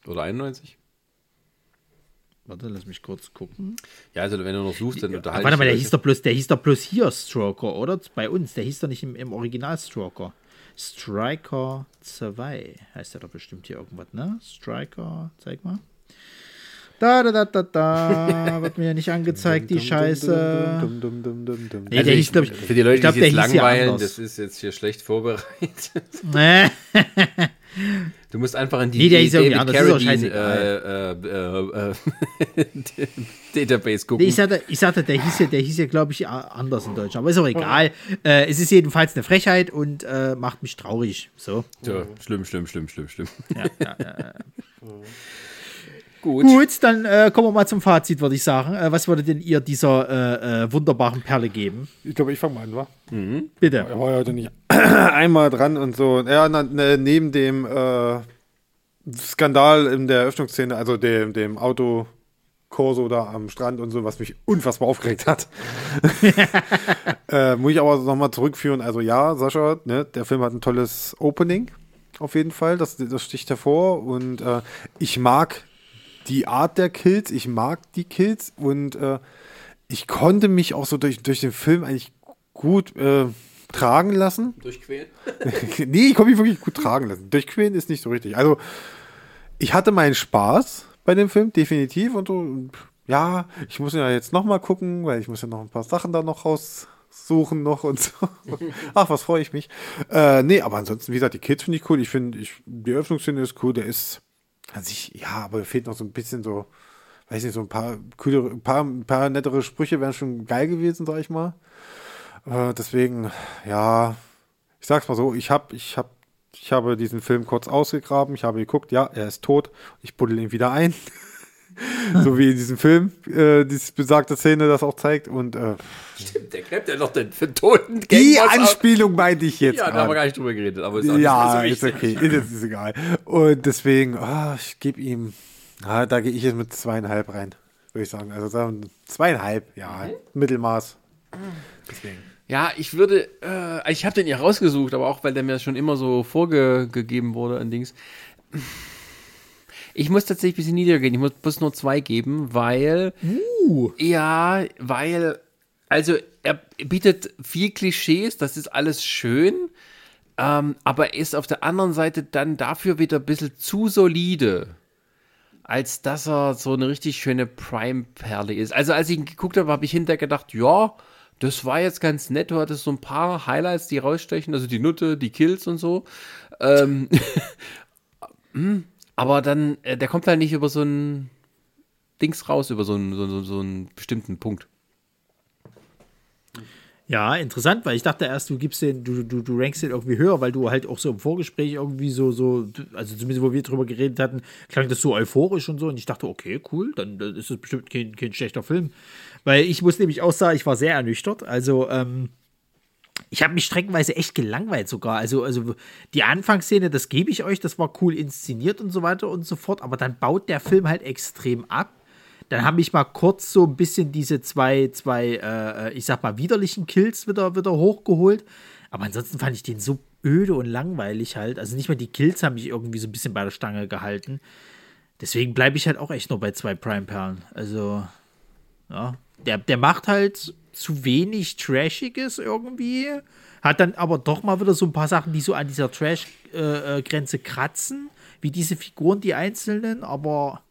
Oder 91? Warte, lass mich kurz gucken. Ja, also wenn du noch suchst, dann unterhalte ich. Warte mal, der hieß doch bloß hier Stroker, oder? Bei uns, der hieß doch nicht im Original Stroker. Striker 2 heißt der doch bestimmt hier irgendwas, ne? Striker, zeig mal. Da, wird mir ja nicht angezeigt, die Scheiße. Nee, der hieß, glaube ich, für die Leute, die sich langweilen, das ist jetzt hier schlecht vorbereitet. Du musst einfach in die David Carradine-Database gucken. Nee, ich sagte, der hieß ja, glaube ich, anders in Deutsch. Aber ist auch egal. Es ist jedenfalls eine Frechheit und macht mich traurig. So, schlimm. Ja. Gut, dann kommen wir mal zum Fazit, würde ich sagen. Was würdet denn ihr dieser wunderbaren Perle geben? Ich glaube, ich fange mal an, wa? Mhm. Bitte. Ich war ja heute nicht einmal dran und so. Ja, neben dem Skandal in der Eröffnungsszene, also dem Autokorso da am Strand und so, was mich unfassbar aufgeregt hat, muss ich aber nochmal zurückführen. Also ja, Sascha, ne, der Film hat ein tolles Opening, auf jeden Fall. Das sticht hervor und ich mag die Art der Kills, ich mag die Kills und ich konnte mich auch so durch den Film eigentlich gut tragen lassen. Durchquälen? Nee, ich konnte mich wirklich gut tragen lassen. Durchquälen ist nicht so richtig. Also, ich hatte meinen Spaß bei dem Film, definitiv. Und so, ja, ich muss ja jetzt nochmal gucken, weil ich muss ja noch ein paar Sachen da noch raussuchen noch und so. Ach, was freue ich mich. Nee, aber ansonsten, wie gesagt, die Kills finde ich cool. Ich finde, die Eröffnungsszene ist cool, der ist aber fehlt noch so ein bisschen so, weiß nicht, so ein paar kühlere, ein paar nettere Sprüche wären schon geil gewesen, sag ich mal. Deswegen, ja, ich sag's mal so, ich habe diesen Film kurz ausgegraben, ich habe geguckt, ja, er ist tot, ich buddel ihn wieder ein. So wie in diesem Film, diese besagte Szene das auch zeigt. Und, stimmt, der knappt ja noch den für Toten. Die Anspielung meinte ich jetzt. Ja, da haben wir gar nicht drüber geredet. Aber ist auch nicht so wichtig. Ist okay, das ist egal. Und deswegen, ich gebe ihm, da gehe ich jetzt mit 2,5 rein, würde ich sagen. Also 2,5, ja, Mittelmaß. Deswegen. Ja, ich würde, ich habe den ja rausgesucht, aber auch, weil der mir schon immer so vorgegeben wurde an Dings. Ich muss tatsächlich ein bisschen niedergehen. Ich muss nur 2 geben, weil... Ja, weil... Also, er bietet viel Klischees, das ist alles schön, aber ist auf der anderen Seite dann dafür wieder ein bisschen zu solide, als dass er so eine richtig schöne Prime-Perle ist. Also, als ich ihn geguckt habe, habe ich hinterher gedacht, ja, das war jetzt ganz nett, du hattest so ein paar Highlights, die rausstechen, also die Nutte, die Kills und so. Aber dann, der kommt halt nicht über so ein Dings raus, über so einen bestimmten Punkt. Ja, interessant, weil ich dachte erst, du gibst den, du rankst den irgendwie höher, weil du halt auch so im Vorgespräch irgendwie so, also zumindest wo wir drüber geredet hatten, klang das so euphorisch und so und ich dachte, okay, cool, dann ist das bestimmt kein schlechter Film. Weil ich muss nämlich auch sagen, ich war sehr ernüchtert, also, ich habe mich streckenweise echt gelangweilt sogar. Also die Anfangsszene, das gebe ich euch, das war cool inszeniert und so weiter und so fort. Aber dann baut der Film halt extrem ab. Dann habe ich mal kurz so ein bisschen diese zwei ich sag mal, widerlichen Kills wieder hochgeholt. Aber ansonsten fand ich den so öde und langweilig halt. Also nicht mal die Kills haben mich irgendwie so ein bisschen bei der Stange gehalten. Deswegen bleibe ich halt auch echt nur bei 2 Prime-Perlen. Also, ja, der macht halt zu wenig Trashiges irgendwie, hat dann aber doch mal wieder so ein paar Sachen, die so an dieser Trash-Grenze kratzen, wie diese Figuren, die einzelnen, aber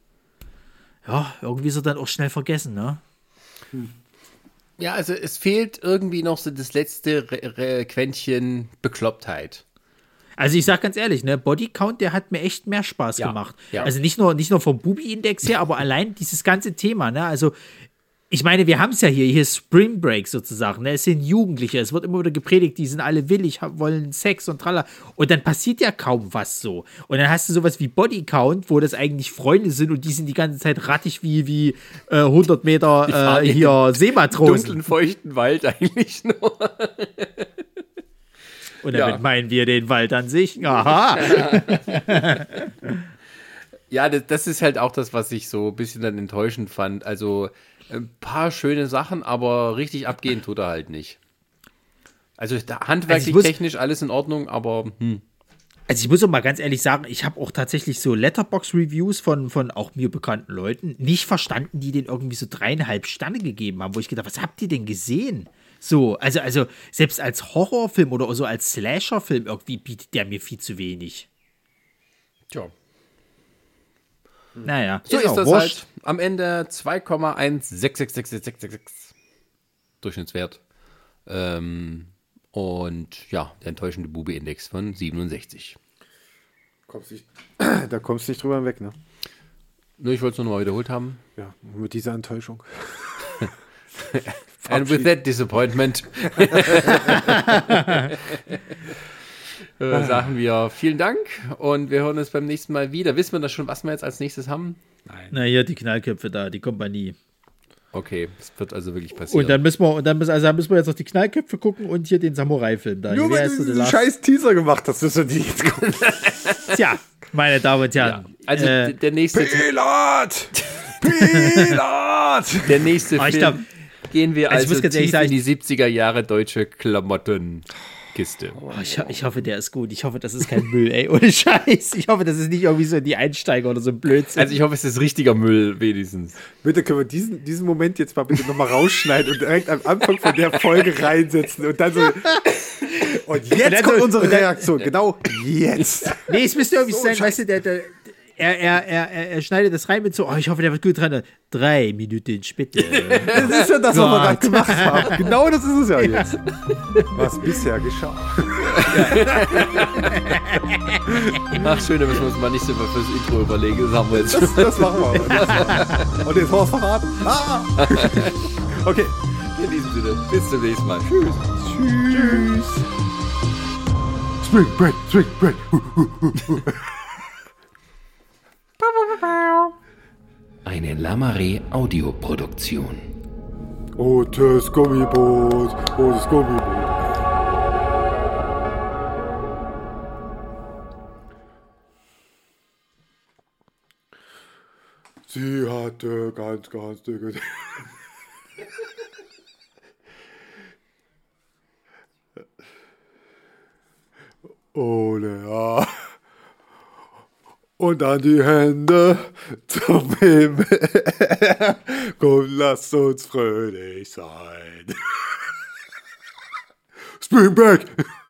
ja, irgendwie ist er dann auch schnell vergessen, ne? Ja, also es fehlt irgendwie noch so das letzte Quäntchen Beklopptheit. Also ich sag ganz ehrlich, ne, Bodycount, der hat mir echt mehr Spaß gemacht. Ja. Also nicht nur vom Bubi-Index her, aber allein dieses ganze Thema, ne, also ich meine, wir haben es ja hier ist Spring Break sozusagen, ne? Es sind Jugendliche, es wird immer wieder gepredigt, die sind alle willig, wollen Sex und tralala. Und dann passiert ja kaum was so. Und dann hast du sowas wie Bodycount, wo das eigentlich Freunde sind und die sind die ganze Zeit rattig wie 100 Meter hier Seematrosen. Dunklen, feuchten Wald eigentlich nur. Und damit meinen wir den Wald an sich. Aha. Ja, das ist halt auch das, was ich so ein bisschen dann enttäuschend fand. Also ein paar schöne Sachen, aber richtig abgehen tut er halt nicht. Also handwerklich, technisch alles in Ordnung, aber Also ich muss auch mal ganz ehrlich sagen, ich habe auch tatsächlich so Letterboxd-Reviews von auch mir bekannten Leuten nicht verstanden, die den irgendwie so 3,5 Sterne gegeben haben, wo ich gedacht, was habt ihr denn gesehen? So, also selbst als Horrorfilm oder so als Slasherfilm irgendwie bietet der mir viel zu wenig. Tja. Naja. So ist das halt. Am Ende 2,166666 Durchschnittswert. Und ja, der enttäuschende Bube-Index von 67. Da kommst du nicht drüber hinweg, ne? Nö, ich wollte es nur noch mal wiederholt haben. Ja, mit dieser Enttäuschung. And with that disappointment sagen wir vielen Dank und wir hören uns beim nächsten Mal wieder. Wissen wir das schon, was wir jetzt als nächstes haben? Nein. Na ja, die Knallköpfe da, die Kompanie. Okay, das wird also wirklich passieren. Und dann müssen wir, dann müssen wir jetzt noch die Knallköpfe gucken und hier den Samurai-Film da. Nur weil du den scheiß Teaser gemacht hast, müssen wir die jetzt gucken. Tja, meine Damen und Herren. Ja. Also der nächste... Pilat! Der nächste Film. Glaub, gehen wir also tief sagen, in die 70er Jahre deutsche Klamottenkiste. Oh, ich hoffe, der ist gut. Ich hoffe, das ist kein Müll, ey. Ohne Scheiß. Ich hoffe, das ist nicht irgendwie so die Einsteiger oder so ein Blödsinn. Also ich hoffe, es ist richtiger Müll wenigstens. Bitte können wir diesen Moment jetzt mal bitte nochmal rausschneiden und direkt am Anfang von der Folge reinsetzen und dann so... Und jetzt kommt unsere Reaktion. Genau jetzt. Nee, es müsste irgendwie so sein, weißt du, er schneidet das rein mit so, oh, ich hoffe, der wird gut dran. 3 Minuten später. Das ist ja das, was wir gerade gemacht haben. Genau das ist es ja jetzt. Was bisher geschah. Ach, schön, da müssen wir uns mal nicht so viel fürs Intro überlegen. Das haben wir jetzt. Das machen wir. Und jetzt haben wir verraten. Ah! Okay. In diesem Sinne, bis zum nächsten Mal. Tschüss. Tschüss. Spring Break, Spring Break. Eine Lamare-Audioproduktion. Rotes Gummiboot, rotes Gummiboot. Sie hatte ganz, ganz dicke... Ohne Haar. Und dann die Hände zum Himmel. Komm, lasst uns fröhlich sein. Spring back!